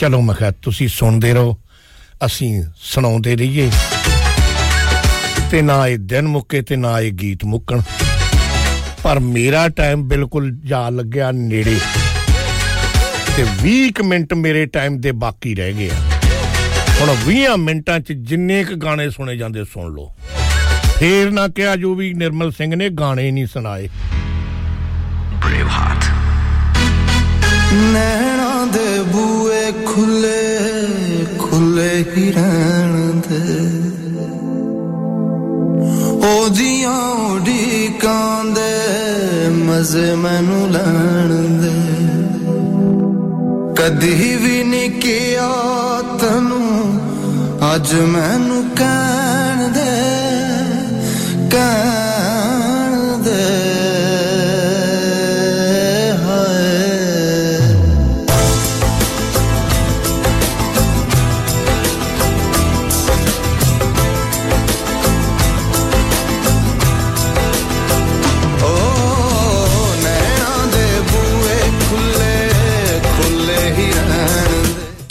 ਚਲੋ ਮੈਂ ਕਿਹਾ ਤੁਸੀਂ ਸੁਣਦੇ ਰਹੋ ਅਸੀਂ ਸੁਣਾਉਂਦੇ ਰਹੀਏ ਤੇ ਨਾ ਇਹ ਦਿਨ ਮੁੱਕੇ ਤੇ ਨਾ ਇਹ ਗੀਤ ਮੁੱਕਣ ਪਰ ਮੇਰਾ ਟਾਈਮ ਬਿਲਕੁਲ ਜਾ ਲੱਗਿਆ ਨੇੜੇ ਤੇ ਵੀਹ ਮਿੰਟ ਮੇਰੇ ਟਾਈਮ ਦੇ ਬਾਕੀ ਰਹਿ ਗਏ ਹੁਣ ਵੀਹ ਮਿੰਟਾਂ ਚ ਜਿੰਨੇ ਕ ਗਾਣੇ ਸੁਣੇ ਜਾਂਦੇ ਸੁਣ ਲਓ ਫੇਰ ਨਾ ਕਿਹਾ ਜੋ ਵੀ ਨਿਰਮਲ ਸਿੰਘ ਨੇ ਗਾਣੇ ਨਹੀਂ ਸੁਣਾਏ ਬ੍ਰੇਵ ਹਾਰਟ ਨੈਣਾਂ ਦੇ ਬੂਏ ਖੁੱਲੇ ਖੁੱਲੇ ਹੀ ਰਹਿਣ ਦੇ ਉਹਦੀਆਂ ਉਡੀਕਾਂ ਦੇ ਮਜ਼ੇ ਮੈਨੂੰ ਲੈਣ ਦੇ ਕਦੀ ਵੀ ਨਹੀਂ ਕਿਹਾ ਤੈਨੂੰ ਅੱਜ ਮੈਨੂੰ ਕਹਿਣ ਦੇ ਕਹਿਣ ਦੇ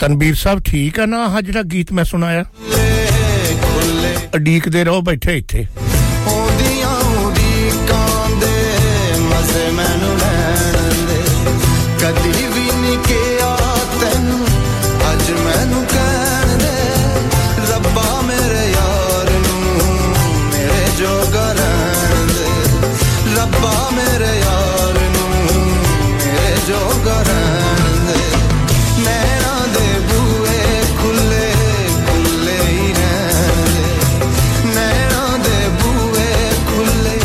तनवीर साहब ठीक है ना आज जरा गीत मैं सुनाया अडीक दे रहो बैठे इथे ओदियां उडीकां दे मजे मैनू लैण दे कदी भी नहीं किया तैनू आज मैनू कहण दे रब्बा मेरे यार नू मेरे जोगा रहण दे रब्बा मेरे यार नू मेरे जोगा रहण दे नैना दे बूए खुले खुले ही रहने नैना दे बूए खुले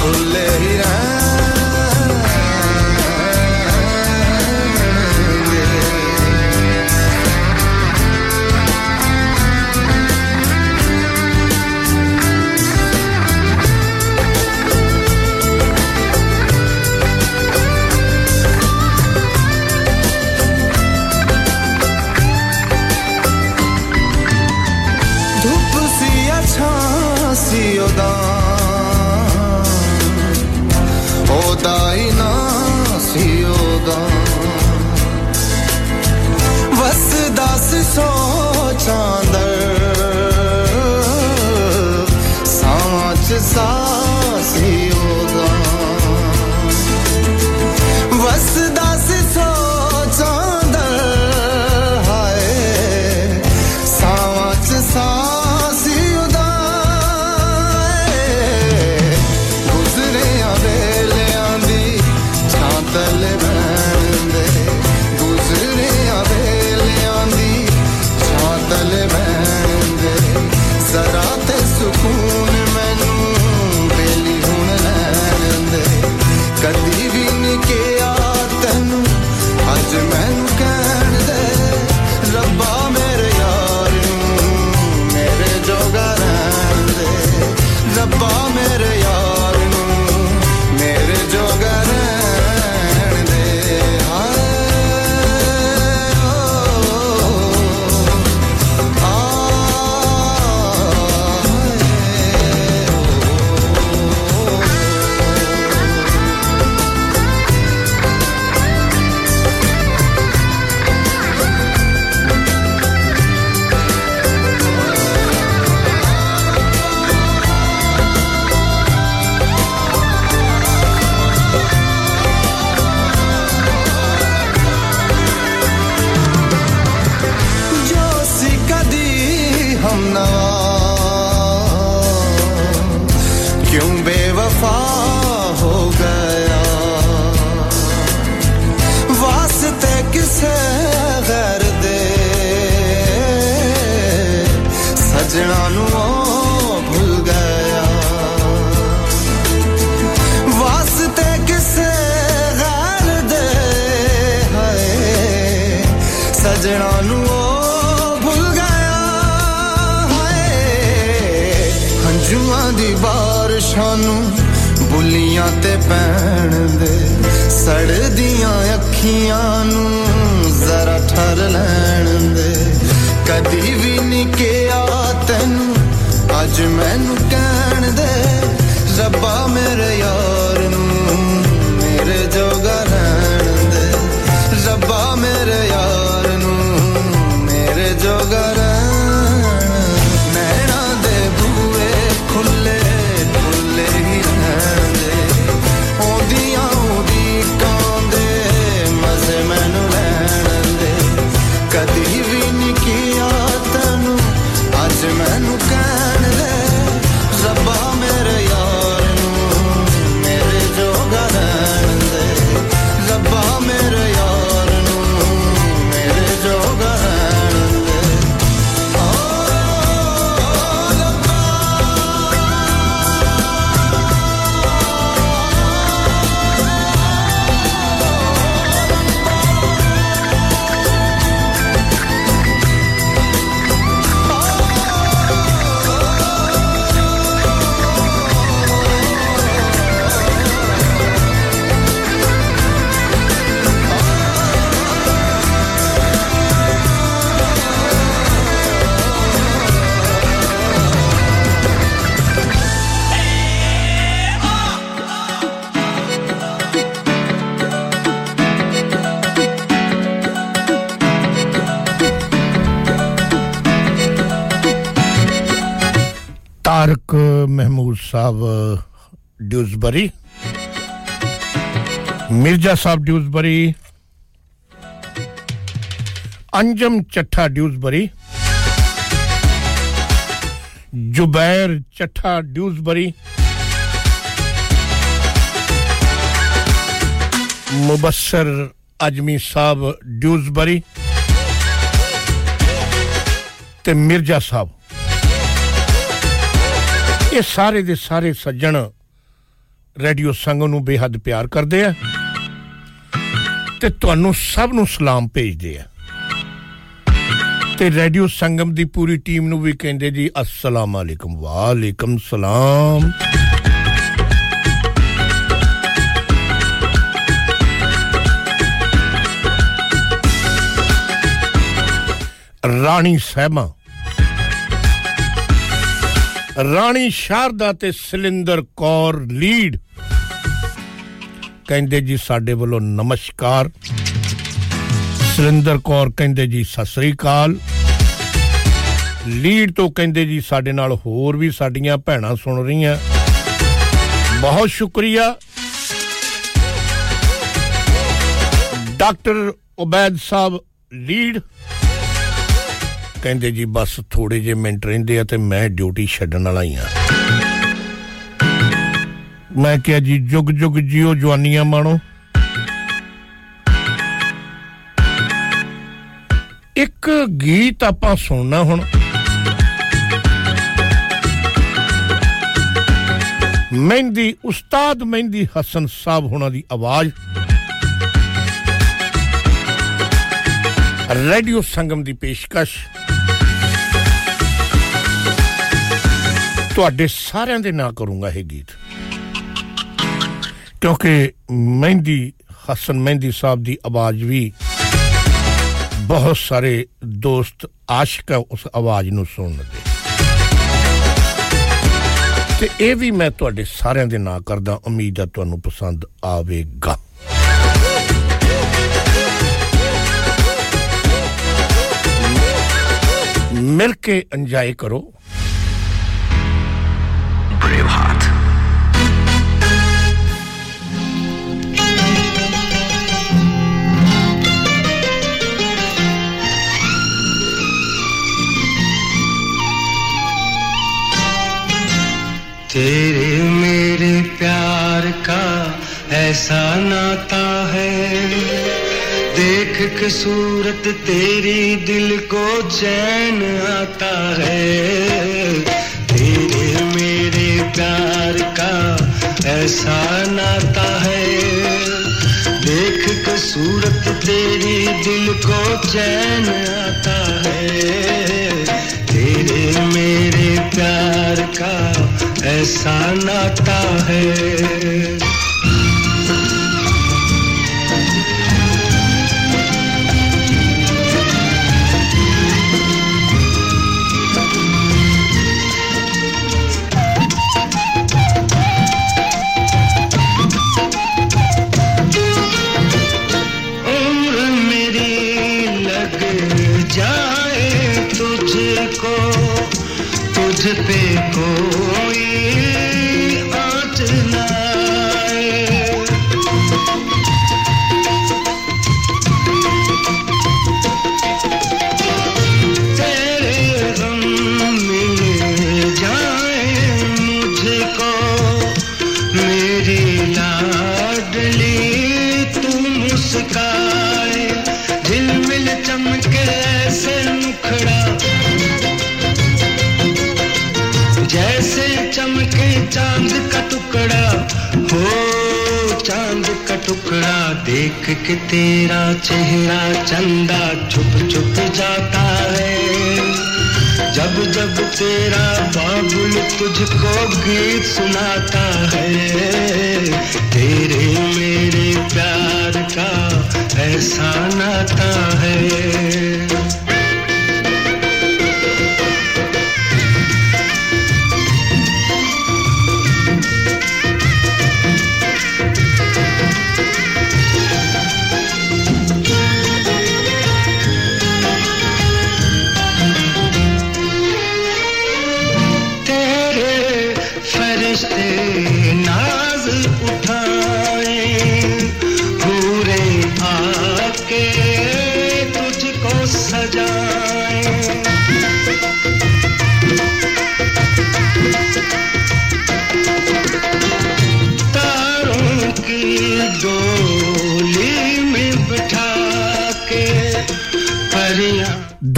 खुले ही दाइना सियोदा बस दस सोचा दर सांच सा सियोदा बस दस सोचा दर हाय सांच सा Sahab Dewsbury, Mirza Sahab Dewsbury, Anjam Chattha Dewsbury, Jubair Chattha Dewsbury, Mubassar Ajmi Sahab Dewsbury, te Mirza Sahab. ये सारे दे सारे सज्जन रेडियो संगम नु बेहद प्यार करदे आ ते तुहानू सब नु सलाम भेजदे आ ते रेडियो संगम दी पूरी टीम नु भी कहंदे जी अस्सलाम वालेकुम वालेकुम सलाम रानी साहिबा रानी शारदा ते सिलिंदर कौर लीड कहंदे जी साडे वल्लों नमस्कार सिलिंदर कौर कहंदे जी सत श्री अकाल लीड तो कहंदे जी साडे नाल होर भी साडीਆਂ ਭੈਣਾਂ सुन रहीਆਂ बहुत शुक्रिया डॉक्टर उबैद साहब लीड ਕਹਿੰਦੇ ਜੀ ਬਸ ਥੋੜੇ ਜੇ ਮਿੰਟ ਰਹਿੰਦੇ ਆ ਤੇ ਮੈਂ ਡਿਊਟੀ ਛੱਡਣ ਵਾਲਾ ਹੀ ਆ ਮੈਂ ਕਿਹਾ ਜੀ ਜੁਗ ਜੁਗ ਜੀਓ ਜਵਾਨੀਆਂ ਮਾਣੋ ਇੱਕ ਗੀਤ ਆਪਾਂ ਸੁਣਨਾ ਹੁਣ ਮਹਿੰਦੀ ਉਸਤਾਦ ਮਹਿੰਦੀ ਹਸਨ ਸਾਹਿਬ ਉਹਨਾਂ ਦੀ ਆਵਾਜ਼ ਰੇਡੀਓ ਸੰਗਮ ਦੀ ਪੇਸ਼ਕਸ਼ ਤੁਹਾਡੇ ਸਾਰਿਆਂ ਦੇ ਨਾਂ ਕਰੂੰਗਾ ਇਹ ਗੀਤ ਕਿਉਂਕਿ ਮਹਿੰਦੀ ਹਸਨ ਮਹਿੰਦੀ ਸਾਹਿਬ ਦੀ ਆਵਾਜ਼ ਵੀ ਬਹੁਤ ਸਾਰੇ ਦੋਸਤ ਆਸ਼ਿਕ ਉਸ ਆਵਾਜ਼ ਨੂੰ ਸੁਣਦੇ ਤੇ ਇਹ ਵੀ ਮੈਂ ਤੁਹਾਡੇ ਸਾਰਿਆਂ ਦੇ ਨਾਂ ਕਰਦਾ ਉਮੀਦ ਹੈ ਤੁਹਾਨੂੰ ਪਸੰਦ ਆਵੇਗਾ मिलके एंजॉय करो ब्रेव हार्ट तेरे मेरे प्यार का ऐसा नाता है देख के सूरत तेरी दिल को चैन आता है तेरे मेरे प्यार का ऐसा नाता है देख के सूरत तेरी दिल को चैन आता है तेरे मेरे प्यार का ऐसा नाता है तुझ पे कोई आँच ना आए तेरे गम मिल जाए मुझको मेरी लाडली तू मुस्काए झिलमिल चमके ऐसे मुखड़ा जैसे चमके चांद का टुकड़ा हो चांद का टुकड़ा देख के तेरा चेहरा चंदा छुप छुप जाता है जब जब तेरा बाबुल तुझको गीत सुनाता है तेरे मेरे प्यार का ऐसा नाता है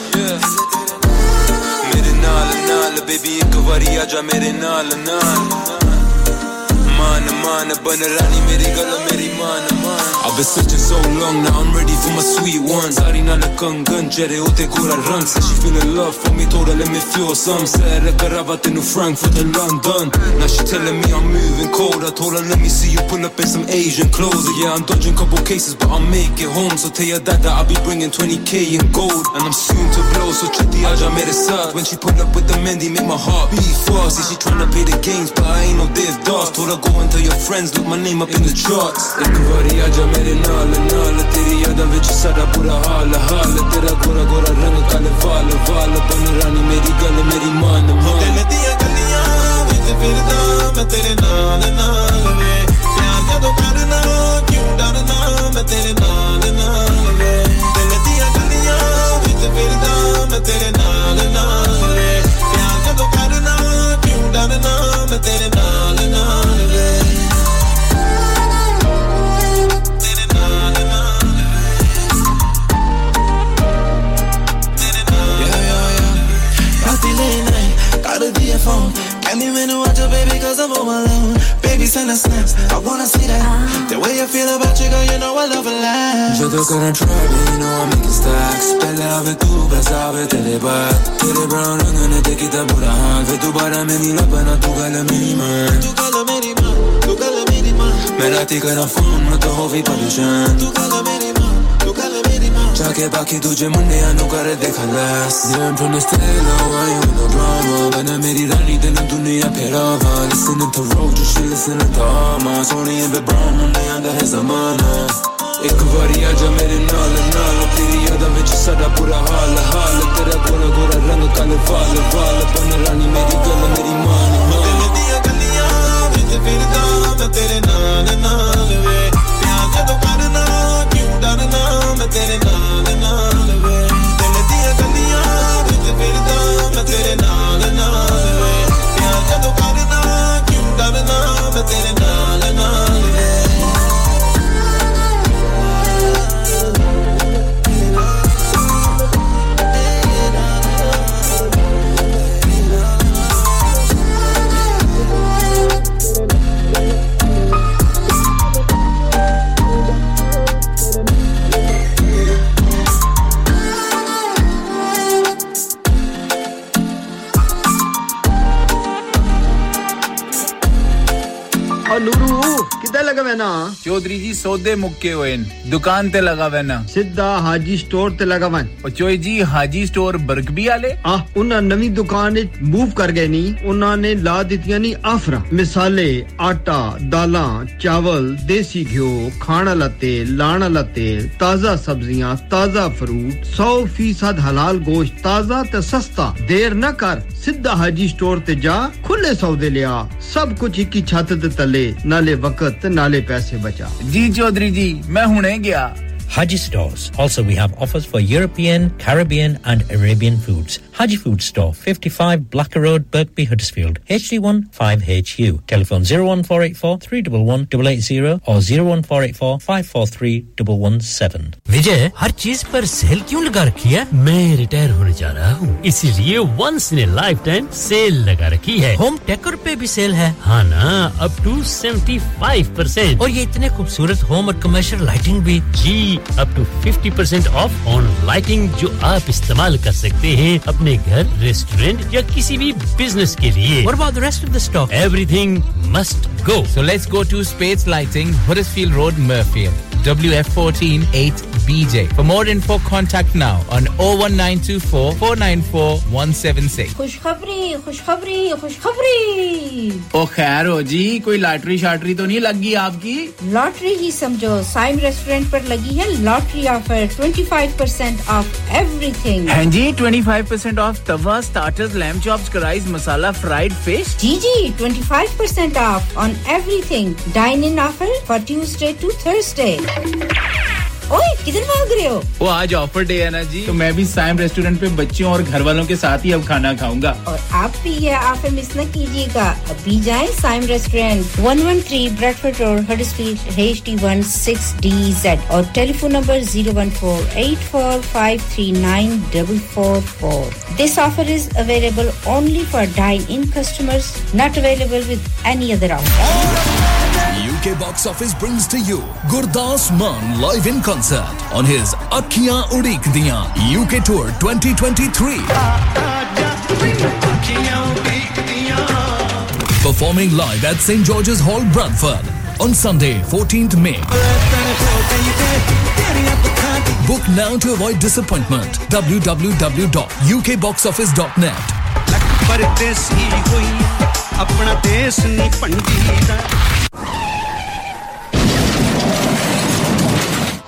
Baby, एक बारी आजा मेरे नाल नाल मान मान बन रानी मेरी गल मेरी मान मान I've been searching so long now I'm ready for my sweet one Sari nana kangan chere ote gora rang Said she feeling love for me told her let me feel some Said I carava tenu Frankfurt and London Now she telling me I'm moving cold I told her let me see you pull up in some Asian clothes Yeah I'm dodging couple cases but I'll make it home So tell your dad that I'll be bringing twenty K in gold And I'm soon to blow so chetti aja mere saath When she pull up with the Mendy make my heart beat fast See she tryna play the games but I ain't no div dust Told her go and tell your friends look my name up in the charts Ek vari aja mere naal naal teri yaad vich sada pura haal haal tera gora gora rang kale vaal vaal ban rani meri gal meri maan maan dil diyan galiyan vich firda main tere naal naal ve pyar jadon karna kyun darna main tere naal naal ve dil diyan galiyan vich firda main tere naal naal ve pyar jadon karna kyun darna main tere naal naal ve The phone. Can't even watch your baby cause I'm home alone Baby send us snaps, I wanna see that The way you feel about you girl, you know I love a lot Yo took on a trap, you know I'm making stacks Pehle ave tu, pesa ave tere baat Tere brown rang ne te kita bura haak Ve tu bara meri labana, tu gala meri maan Tu gala meri maan, tu gala meri maan Mera tikara phone, no to hovi parishan Tu gala meri maan, tu gala meri maan Jaake baaki tujhe munne aanu kare dekha las Yeah I'm tryna stay low, I ain't with no drama na meri rani din duniya pherava listen to road just listen to drama soni and the brown on the under his zamana ek wari aaja mere naal naal teri yaad vich sada pura haal haal tera gora gora rang kale vaal vaal ban rani meri gal meri maan maan dil diya galiyan vich firda main tere naal naal ve pyar jadon karna kyun darna main tere naal naal ve dil diya galiyan vich firda main tere naal I'm not the one ना चौधरी जी सौदे मुक्के Hoenn दुकान ते लगावे ना सीधा हाजी store ते लगावन ओ चोई जी हाजी स्टोर बर्कबी वाले आ उन्हां नवी दुकान इच मूव कर गए नी उन्हां ने ला दितियां नी आफरा मिसाले आटा दालां चावल देसी घियो खाना लते लाना लते ताजा सब्जियां ताजा फ्रूट one hundred percent हलाल गोश्त ताजा ते सस्ता देर ना कर सीधा हाजी स्टोर ते जा खुले सौदे लिया सब कुछ एक ही छत ते तले नाले वक्त नाले पैसे बचा जी चौधरी जी मैं हुने गया Haji stores. Also, we have offers for European, Caribbean and Arabian foods. Haji Food Store, fifty-five Blacker Road, Birkby, Huddersfield, H D one five H U. Telephone zero one four eight four three one one eight eight zero or zero one four eight four five four three one one seven. Vijay, हर चीज पर cell क्यों लगा रखी है? मैं retire होने जा रहा हूँ, इसीलिए once in a lifetime sale लगा रखी है। होम टेकर पे भी सेल है। हाँ ना, up to seventy-five percent। और ये इतने खूबसूरत होम और कमर्शियल लाइटिंग भी। जी, up to fifty percent off on lighting जो आप इस्तेमाल कर सकते हैं अपने घर, रेस्टोरेंट या किसी भी बिजनेस के लिए। What about the rest of the stock? Everything must go. So let's go to Spades Lighting, Huddersfield Road, Murfield. W F one four eight B J. For more info, contact now on zero one nine two four four nine four one seven six. Khushkhabri, khushkhabri, khushkhabri. Oh, khair ho ji, koi lottery shattery to nahi lagi aapki? Lottery hi samjho. Siam Restaurant par lagi hai lottery offer, twenty-five percent off everything. Haan ji, twenty-five percent off tawa, starters, lamb chops, karais, masala, fried fish. Ji ji, twenty-five percent off on everything. Dine-in offer for Tuesday to Thursday. ओए किधर भाग रहे हो? वो आज offer day है ना जी, तो मैं भी साइम रेस्टोरेंट पे बच्चों और घर वालों के साथ ही अब खाना खाऊंगा और आप भी ये ऑफर मिस ना कीजिएगा। अभी जाएं Saim restaurant, one thirteen Bradford road, Huddersfield, H D one six D Z और telephone number zero one four eight four five three nine four four. This offer is available only for dine-in customers, not available with any other offer. U K Box Office brings to you Gurdas Mann live in concert on his Akhiyan Udik Diyan U K Tour twenty twenty-three. Performing live at Saint George's Hall, Bradford on Sunday, fourteenth May. Book now to avoid disappointment. w w w dot u k box office dot net.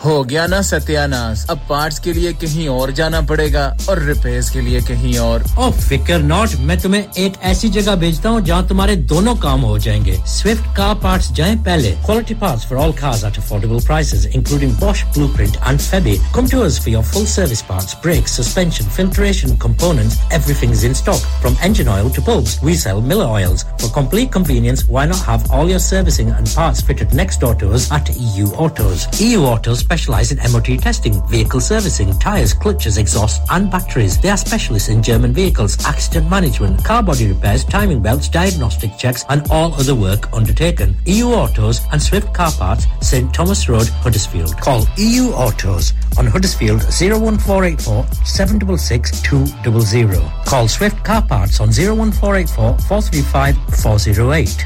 हो गया ना सत्यानाश, अब parts के लिए कहीं और जाना पड़ेगा और रिपेयर्स के लिए कहीं और। ओ फिकर नॉट, मैं तुम्हें एक ऐसी जगह भेजता हूं जहां तुम्हारे दोनों काम हो जाएंगे। स्विफ्ट कार पार्ट्स जाएं पहले। Quality parts for all cars at affordable prices including Bosch, Blueprint and Febby. Come to us for your full service parts, brakes, suspension, filtration, components, everything's in stock from engine oil to bulbs. We sell Miller oils. For complete convenience, why not have all your servicing and parts fitted next door to us at E U Autos. E U Autos specialize in M O T testing, vehicle servicing, tyres, clutches, exhausts and batteries. They are specialists in German vehicles, accident management, car body repairs, timing belts, diagnostic checks and all other work undertaken. E U Autos and Swift Car Parts, Saint Thomas Road, Huddersfield. Call E U Autos on Huddersfield zero one four eight four seven six six two zero zero. Call Swift Car Parts on zero one four eight four four three five four zero eight.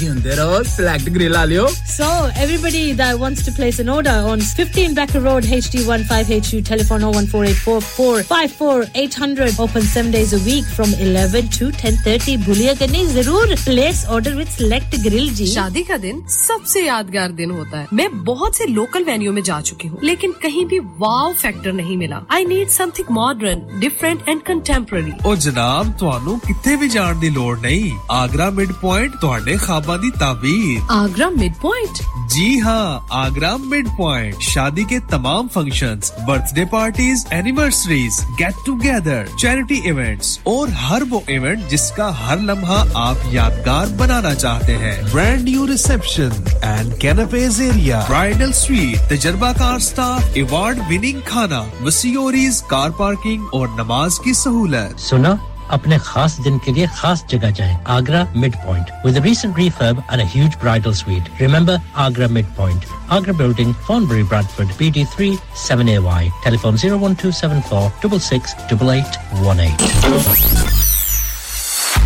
Select Grill. So, everybody that wants to place an order on fifteen Becker Road, H D one five H U, telephone zero one four eight four four five four eight zero zero, open seven days a week from eleven to ten thirty. Bhuliya karne zarur, place order with Select Grill ji. शादी का दिन सबसे यादगार दिन होता है। मैं बहुत से local venue में जा चुकी हूँ, लेकिन कहीं भी wow factor नहीं मिला। I need something modern, different and contemporary. ओ जनाब, तुहानू कित्थे भी जान दी लोड़ नहीं। Agra Midpoint तुहाडे आबादी ताबीर। आगरा मिडपॉइंट? जी हाँ, आगरा मिडपॉइंट शादी के तमाम functions, birthday parties, anniversaries, get together, charity events और हर वो इवेंट जिसका हर लम्हा आप यादगार बनाना चाहते हैं। Brand new reception and कैनपेज area, bridal suite, तजुर्बाकार स्टाफ, अवार्ड विनिंग खाना, वसीओरीज, कार पार्किंग और नमाज की सहूलत। सुना apne khas din ke liye khas jagah jaye. Agra Midpoint, with a recent refurb and a huge bridal suite. Remember Agra Midpoint, Agra Building, Thornbury, Bradford, B D three seven A Y. Telephone zero one two seven four six six six eight eight one eight.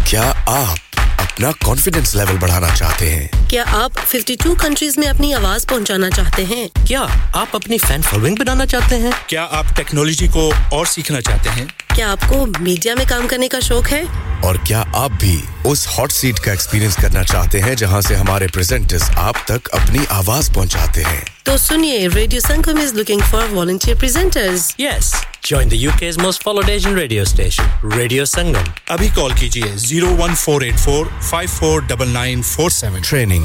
क्या आप अपना confidence level बढ़ाना चाहते हैं? क्या आप fifty-two countries में अपनी आवाज पहुंचाना चाहते हैं? क्या आप अपनी फैन फॉलोइंग बनाना चाहते हैं? क्या आप टेक्नोलॉजी को और सीखना चाहते हैं? क्या आपको मीडिया में काम करने का शौक है? और क्या आप भी उस हॉट सीट का एक्सपीरियंस करना चाहते हैं जहां से हमारे प्रेजेंटर्स आप तक अपनी आवाज पहुंचाते हैं? तो सुनिए, radio Sangam is looking for volunteer presenters. Yes, join the U K's most followed Asian radio station, Radio Sangam. Abhi call kijiye zero one four eight four five four nine nine four seven. Training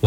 who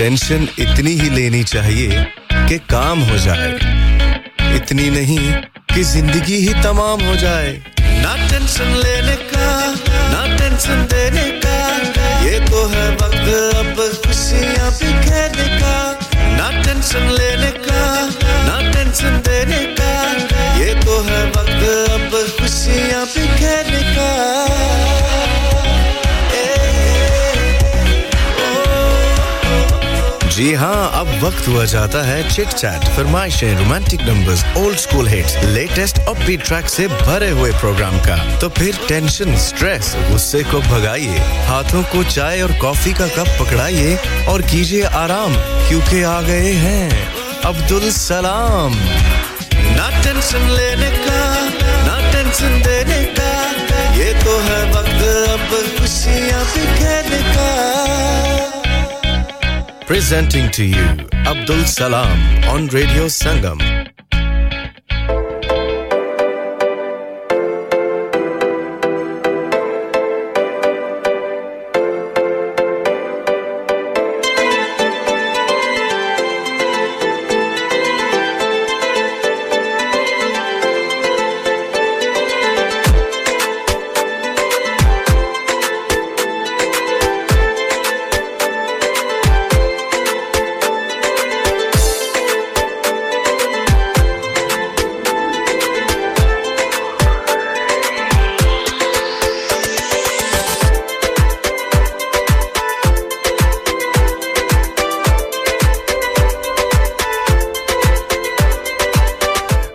tension इतनी ही लेनी चाहिए कि काम हो जाए इतनी नहीं कि जिंदगी ही तमाम हो जाए ना टेंशन लेने का ना टेंशन देने का ये तो है वक्त अब खुशियां बिखेरने का ना टेंशन लेने का ना टेंशन देने का ये तो है वक्त अब खुशियां बिखेरने का जी हां अब वक्त हुआ जाता है चिट चैट फरमाइशें romantic numbers old school hits latest upbeat track से भरे हुए प्रोग्राम का तो फिर टेंशन स्ट्रेस गुस्से को भगाइए हाथों को चाय और कॉफी का कप पकड़ाइए और कीजिए आराम क्योंकि आ गए हैं अब्दुल सलाम ना टेंशन लेने का ना टेंशन देने का ये तो है वक्त अब खुशियां बिखेरने का Presenting to you, Abdul Salam on Radio Sangam.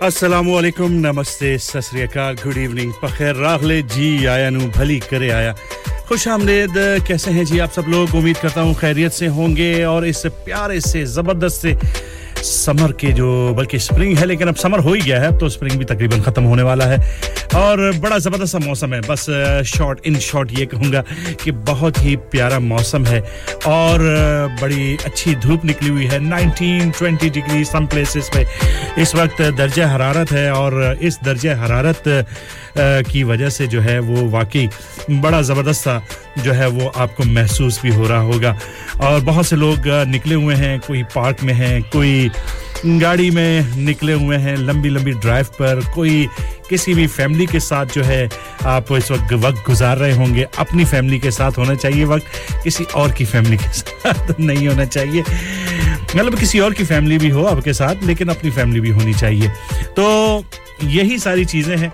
Assalamu alaikum, namaste, sat sri akal, good evening, pakhair rahle ji, aaya nu bhali kare aaya. खुश आमदीद कैसे हैं जी आप सब लोग उम्मीद करता हूं खैरियत से होंगे और इस प्यारे से जबरदस्त से समर के जो बल्कि स्प्रिंग है लेकिन अब समर हो ही गया है तो स्प्रिंग भी तकरीबन खत्म होने वाला है और बड़ा जबरदस्त सा मौसम है बस शॉर्ट इन शॉर्ट ये कहूंगा कि बहुत ही प्यारा मौसम है और बड़ी अच्छी धूप निकली हुई है nineteen twenty degree some places पे इस वक्त दर्जा हरारत है और इस दर्जा हरारत की वजह से जो है वो वाकई बड़ा जबरदस्त सा जो है वो आपको महसूस भी हो रहा होगा और बहुत से लोग निकले हुए हैं कोई पार्क में हैं कोई गाड़ी में निकले हुए हैं लंबी-लंबी ड्राइव पर कोई किसी भी फैमिली के साथ जो है आप इस वक्त वक्त गुजार रहे होंगे अपनी फैमिली के साथ होना चाहिए वक्त किसी और की फैमिली के साथ नहीं होना चाहिए मतलब किसी और की फैमिली भी हो आपके साथ लेकिन अपनी फैमिली भी होनी चाहिए तो यही सारी चीजें हैं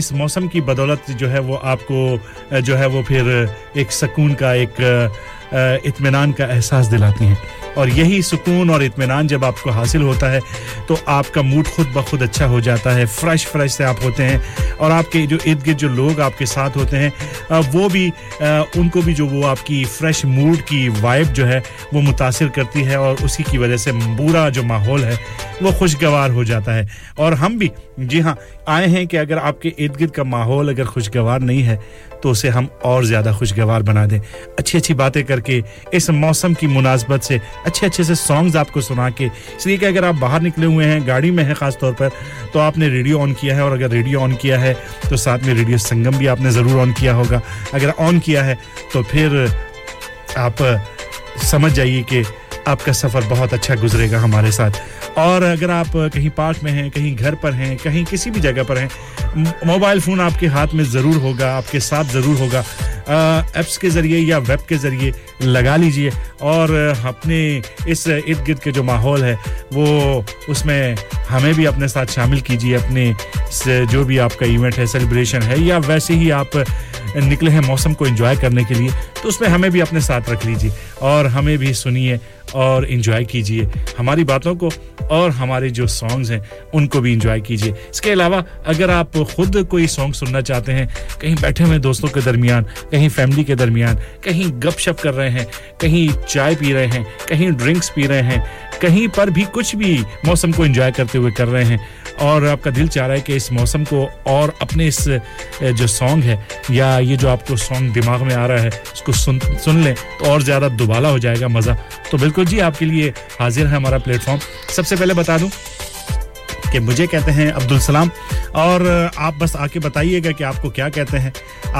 इस मौसम की बदौलत जो है वो आपको जो है वो फिर एक सुकून का एक इत्मीनान का एहसास दिलाती हैं और यही सुकून और इत्मीनान जब आपको हासिल होता है तो आपका मूड खुद बखुद अच्छा हो जाता है फ्रेश फ्रेश से आप होते हैं और आपके जो इर्द-गिर्द जो लोग आपके साथ होते हैं वो भी उनको भी जो वो आपकी फ्रेश मूड की वाइब जो है वो मुतासिर करती है और उसी की वजह से पूरा जो माहौल है वो खुशगवार हो जाता है और हम भी जी हां आए हैं कि अगर आपके इर्द-गिर्द का माहौल अगर खुशगवार नहीं है तो उसे हम और ज्यादा खुशगवार बना दें अच्छी-अच्छी बातें करके इस मौसम की मुनासबत से अच्छे-अच्छे से सॉन्ग्स आपको सुना के इसलिए कि अगर आप बाहर निकले हुए हैं गाड़ी में हैं खास तौर पर तो आपने रेडियो ऑन किया है और अगर रेडियो ऑन किया है तो साथ में रेडियो संगम भी आपने जरूर ऑन किया होगा अगर ऑन किया है तो फिर आप समझ जाइए कि आपका सफर बहुत अच्छा गुजरेगा हमारे साथ और अगर आप कहीं पार्क में हैं कहीं घर पर हैं कहीं किसी भी जगह पर हैं मोबाइल फोन आपके हाथ में जरूर होगा आपके साथ जरूर होगा एप्स के जरिए या वेब के जरिए लगा लीजिए और अपने इस इर्द-गिर्द के जो माहौल है वो उसमें हमें भी अपने साथ शामिल कीजिए अपने जो भी आपका इवेंट है सेलिब्रेशन है या वैसे ही आप निकले हैं मौसम को एंजॉय करने के लिए तो उसमें हमें भी अपने साथ रख लीजिए और हमें भी सुनिए और एंजॉय कीजिए हमारी बातों को और हमारे जो सॉन्ग्स हैं उनको भी एंजॉय कीजिए इसके अलावा अगर आप खुद कोई सॉन्ग सुनना चाहते हैं कहीं बैठे हुए दोस्तों के दरमियान कहीं फैमिली के दरमियान कहीं गपशप कर रहे हैं कहीं चाय पी रहे हैं कहीं ड्रिंक्स पी रहे हैं कहीं पर भी कुछ भी मौसम को एंजॉय करते हुए कर रहे हैं और आपका दिल चाह रहा है कि इस मौसम को और अपने इस जो सॉन्ग है या ये जो आपको सॉन्ग दिमाग में आ रहा है उसको सुन सुन लें तो और ज्यादा दुबाला हो जाएगा मजा तो बिल्कुल जी आपके लिए हाजिर है हमारा प्लेटफॉर्म सबसे पहले बता दूं कि मुझे कहते हैं अब्दुल सलाम और आप बस आके बताइएगा कि आपको क्या कहते हैं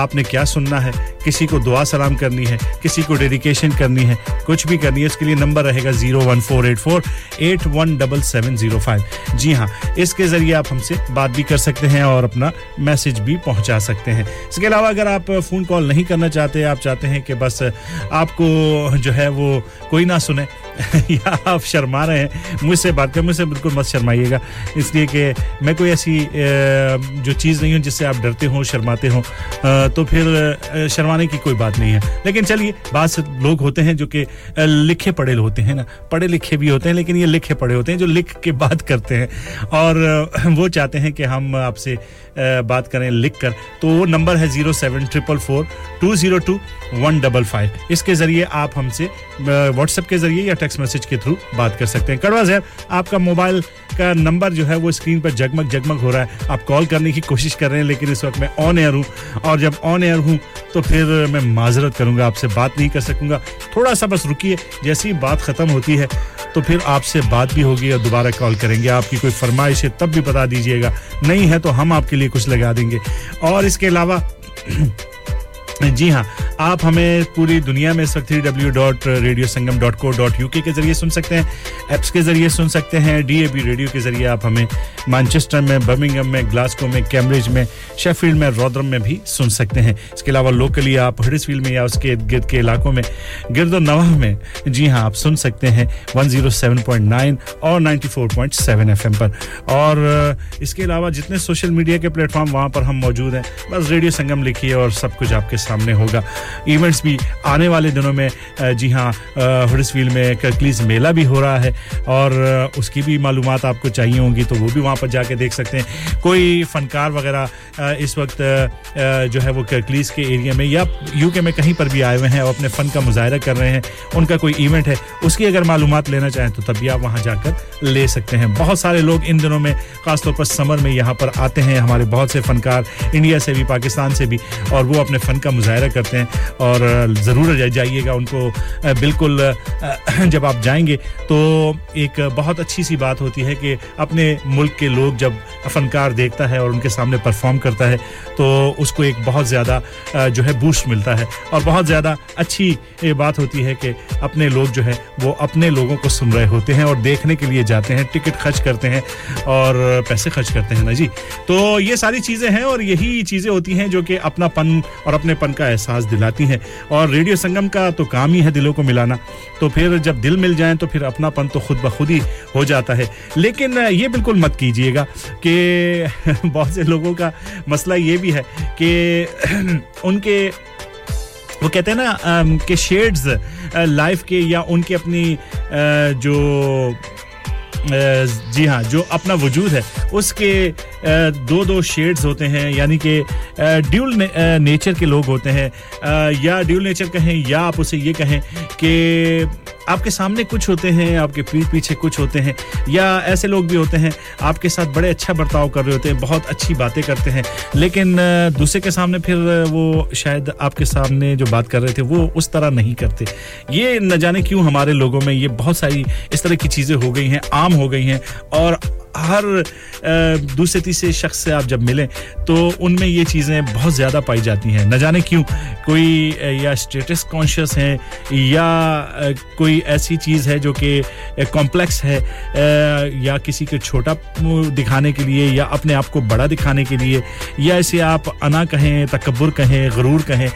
आपने क्या सुनना है किसी को दुआ सलाम करनी है किसी को डेडिकेशन करनी है कुछ भी करनी है इसके लिए नंबर रहेगा zero one four eight four eight one seven seven zero five जी हां इसके जरिए आप हमसे बात भी कर सकते हैं और अपना मैसेज भी पहुंचा सकते हैं इसके अलावा अगर आप फोन कॉल नहीं करना चाहते आप चाहते हैं कि बस आपको जो है वो कोई ना सुने या आप शर्मा रहे हैं मुझसे बात कर मुझसे बिल्कुल मत शर्माइएगा इसलिए कि मैं कोई ऐसी जो चीज़ नहीं हूँ जिससे आप डरते हो शर्माते हो तो फिर शर्माने की कोई बात नहीं है लेकिन चलिए बात से लोग होते हैं जो कि लिखे पढ़े होते हैं ना पढ़े लिखे भी होते हैं लेकिन ये लिखे पढ़े होते हैं जो लिख के बात करते हैं और वो चाहते हैं कि हम आपसे बात करें लिख कर तो वो नंबर है zero seven four four two zero two one five five इसके ज़रिए आप हमसे WhatsApp के ज़रिए या टेक्स्ट मैसेज के थ्रू बात कर सकते हैं कड़वा ज़हर आपका मोबाइल का नंबर जो है वो स्क्रीन पर जगमग जगमग हो रहा है आप कॉल करने की कोशिश कर रहे हैं लेकिन इस वक्त मैं ऑन एयर हूँ और जब ऑन एयर हूँ तो फिर मैं माजरत करूँगा आपसे बात नहीं कर सकूँगा थोड़ा सा बस रुकिए जैसी बात ख़त्म होती है तो फिर आपसे बात भी होगी और दोबारा कॉल करेंगे आपकी कोई फरमाइश है तब भी बता दीजिएगा नहीं है तो हम आपके लिए कुछ लगा देंगे और इसके अलावा जी हाँ आप हमें पूरी दुनिया में इस वक्त W W W dot radio Sangam dot co dot U K के जरिए सुन सकते हैं ऐप्स के जरिए सुन सकते हैं डीएबी रेडियो के जरिए आप हमें मैनचेस्टर में बर्मिंघम में ग्लासगो में कैम्ब्रिज में शेफील्ड में रॉदरम में भी सुन सकते हैं इसके अलावा लोकली आप हडर्सफील्ड में या उसके इर्द-गिर्द के इलाकों में गिरदोनवाह में जी हाँ आप सुन सकते हैं one zero seven point nine और ninety four point seven FM पर और इसके अलावा जितने सोशल मीडिया के प्लेटफॉर्म वहां पर हम मौजूद हैं बस रेडियो संगम लिखिए और सब कुछ आपके सामने होगा इवेंट्स भी आने वाले दिनों में जी हां हडर्सफील्ड में कर्कलीज मेला भी हो रहा है और उसकी भी मालूमात आपको चाहिए होंगी तो वो भी वहां पर जाके देख सकते हैं कोई फनकार वगैरह इस वक्त जो है वो कर्कलीज के एरिया में या यूके में कहीं पर भी आए हुए हैं और अपने फन का मुजाहरा कर रहे हैं उनका कोई इवेंट है उसकी अगर मालूमात लेना चाहें तो तब भी आप वहां जाकर ले सकते हैं बहुत सारे लोग इन दिनों में खास तौर पर समर में यहां पर आते हैं हमारे बहुत से फनकार इंडिया से भी पाकिस्तान से भी और वो अपने फन का मुजाहरा करते हैं और जरूर जाइएगा उनको बिल्कुल जब आप जाएंगे तो एक बहुत अच्छी सी बात होती है कि अपने मुल्क के लोग जब फनकार देखता है और उनके सामने परफॉर्म करता है तो उसको एक बहुत ज़्यादा जो है बूस्ट मिलता है और बहुत ज़्यादा अच्छी बात होती है कि अपने लोग जो है वो अपने लोगों को सुन रहे होते हैं और देखने के लिए जाते हैं टिकट खर्च करते हैं और पैसे खर्च करते हैं ना जी तो ये सारी चीज़ें हैं और यही चीज़ें होती हैं जो कि अपनापन और अपनेपन का एहसास दिलाती हैं और रेडियो संगम का तो काम ही है दिलों को मिलाना तो फिर जब दिल मिल जाएं तो फिर अपनापन तो खुद बखुद ही हो जाता है लेकिन ये बिल्कुल मत कीजिएगा कि बहुत से लोगों का मसला ये भी है कि उनके वो कहते हैं ना कि शेड्स लाइफ के या उनके अपनी जो जी हां जो अपना वजूद है उसके दो-दो शेड्स होते हैं यानी कि ड्यूल ने, नेचर के लोग होते हैं या ड्यूल नेचर कहें या आप उसे ये कहें कि आपके सामने कुछ होते हैं आपके पीठ पीछे कुछ होते हैं या ऐसे लोग भी होते हैं आपके साथ बड़े अच्छा बर्ताव कर रहे होते हैं बहुत अच्छी बातें करते हैं लेकिन दूसरे के सामने फिर वो शायद आपके सामने जो बात कर रहे थे वो उस तरह नहीं करते ये न जाने क्यों हमारे लोगों में ये बहुत सारी इस तरह की चीजें हो गई हैं आम हो गई हैं और हर दूसरे तीसरे शख्स से आप जब मिलें तो उनमें ये चीजें बहुत ज्यादा पाई जाती हैं न जाने क्यों कोई या स्टेटस कॉन्शियस है या कोई ऐसी चीज है जो कि कॉम्प्लेक्स है या किसी को छोटा दिखाने के लिए या अपने आप को बड़ा दिखाने के लिए या इसे आप अना कहें तकब्बुर कहें गुरूर कहें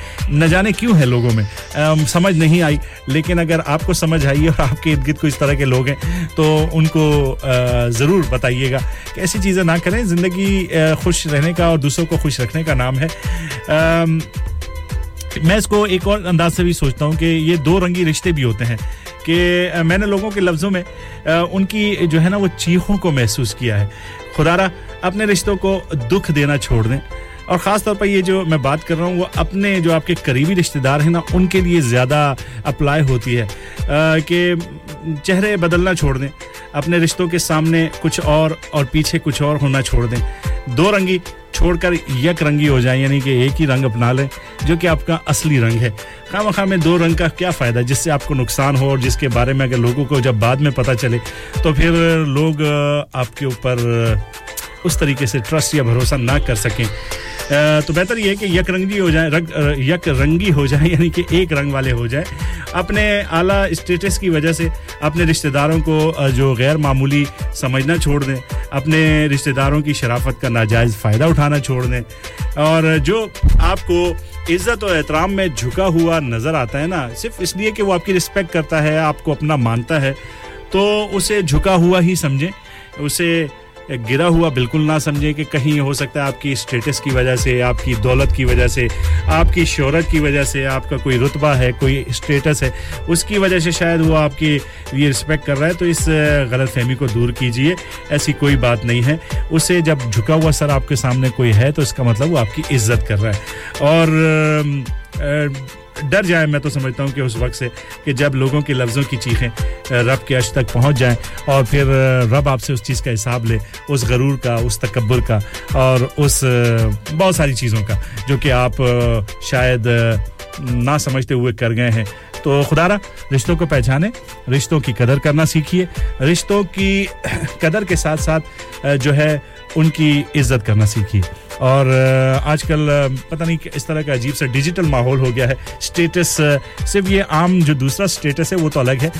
न जाने क्यों है लोगों में समझ नहीं आई लेकिन अगर आपको समझ आई और आपके इर्द-गिर्द को इस तरह के लोग हैं तो उनको जरूर बताइए आइएगा कि ऐसी चीजें ना करें जिंदगी खुश रहने का और दूसरों को खुश रखने का नाम है आम, मैं इसको एक और अंदाज से भी सोचता हूं कि ये दो रंगी रिश्ते भी होते हैं कि मैंने लोगों के लफ्जों में उनकी जो है ना वो चीखों को महसूस किया है खुदारा अपने रिश्तों को दुख देना छोड़ दें और खास तौर पर ये जो मैं बात कर रहा हूँ वो अपने जो आपके करीबी रिश्तेदार हैं ना उनके लिए ज़्यादा अप्लाई होती है कि चेहरे बदलना छोड़ दें अपने रिश्तों के सामने कुछ और और पीछे कुछ और होना छोड़ दें दो रंगी छोड़कर एक रंगी हो जाए यानी कि एक ही रंग अपना लें जो कि आपका असली रंग है खामखा में दो रंग का क्या फायदा जिससे आपको नुकसान हो और जिसके बारे में अगर लोगों को जब बाद में पता चले तो फिर लोग आपके ऊपर उस तरीके से ट्रस्ट या भरोसा ना कर सकें तो बेहतर ये है कि यक रंगी हो जाए रंग यक रंगी हो जाए यानी कि एक रंग वाले हो जाए अपने आला स्टेटस की वजह से अपने रिश्तेदारों को जो गैर मामूली समझना छोड़ दें अपने रिश्तेदारों की शराफत का नाजायज़ फ़ायदा उठाना छोड़ दें और जो आपको इज्जत और एहतराम में झुका हुआ नज़र आता है ना सिर्फ इसलिए कि वो आपकी रिस्पेक्ट करता है आपको अपना मानता है तो उसे झुका हुआ ही समझें उसे गिरा हुआ बिल्कुल ना समझें कि कहीं हो सकता है आपकी स्टेटस की वजह से आपकी दौलत की वजह से आपकी शोहरत की वजह से आपका कोई रुतबा है कोई स्टेटस है उसकी वजह से शायद वो आपकी ये रिस्पेक्ट कर रहा है तो इस गलतफहमी को दूर कीजिए ऐसी कोई बात नहीं है उसे जब झुका हुआ सर आपके सामने कोई है तो इसका मतलब वो आपकी इज्जत कर रहा है और आ, डर जाए मैं तो समझता हूं कि उस वक्त से कि जब लोगों के लफ्जों की चीखें रब के अर्श तक पहुंच जाएं और फिर रब आपसे उस चीज़ का हिसाब ले उस गरूर का उस तकब्बुर का और उस बहुत सारी चीज़ों का जो कि आप शायद ना समझते हुए कर गए हैं तो खुदारा रिश्तों को पहचाने रिश्तों की कदर करना सीखिए रिश्तों की कदर के साथ साथ जो है उनकी इज्जत करना सीखिए और आजकल पता नहीं इस तरह का अजीब सा डिजिटल माहौल हो गया है स्टेटस सिर्फ ये आम जो दूसरा स्टेटस है वो तो अलग है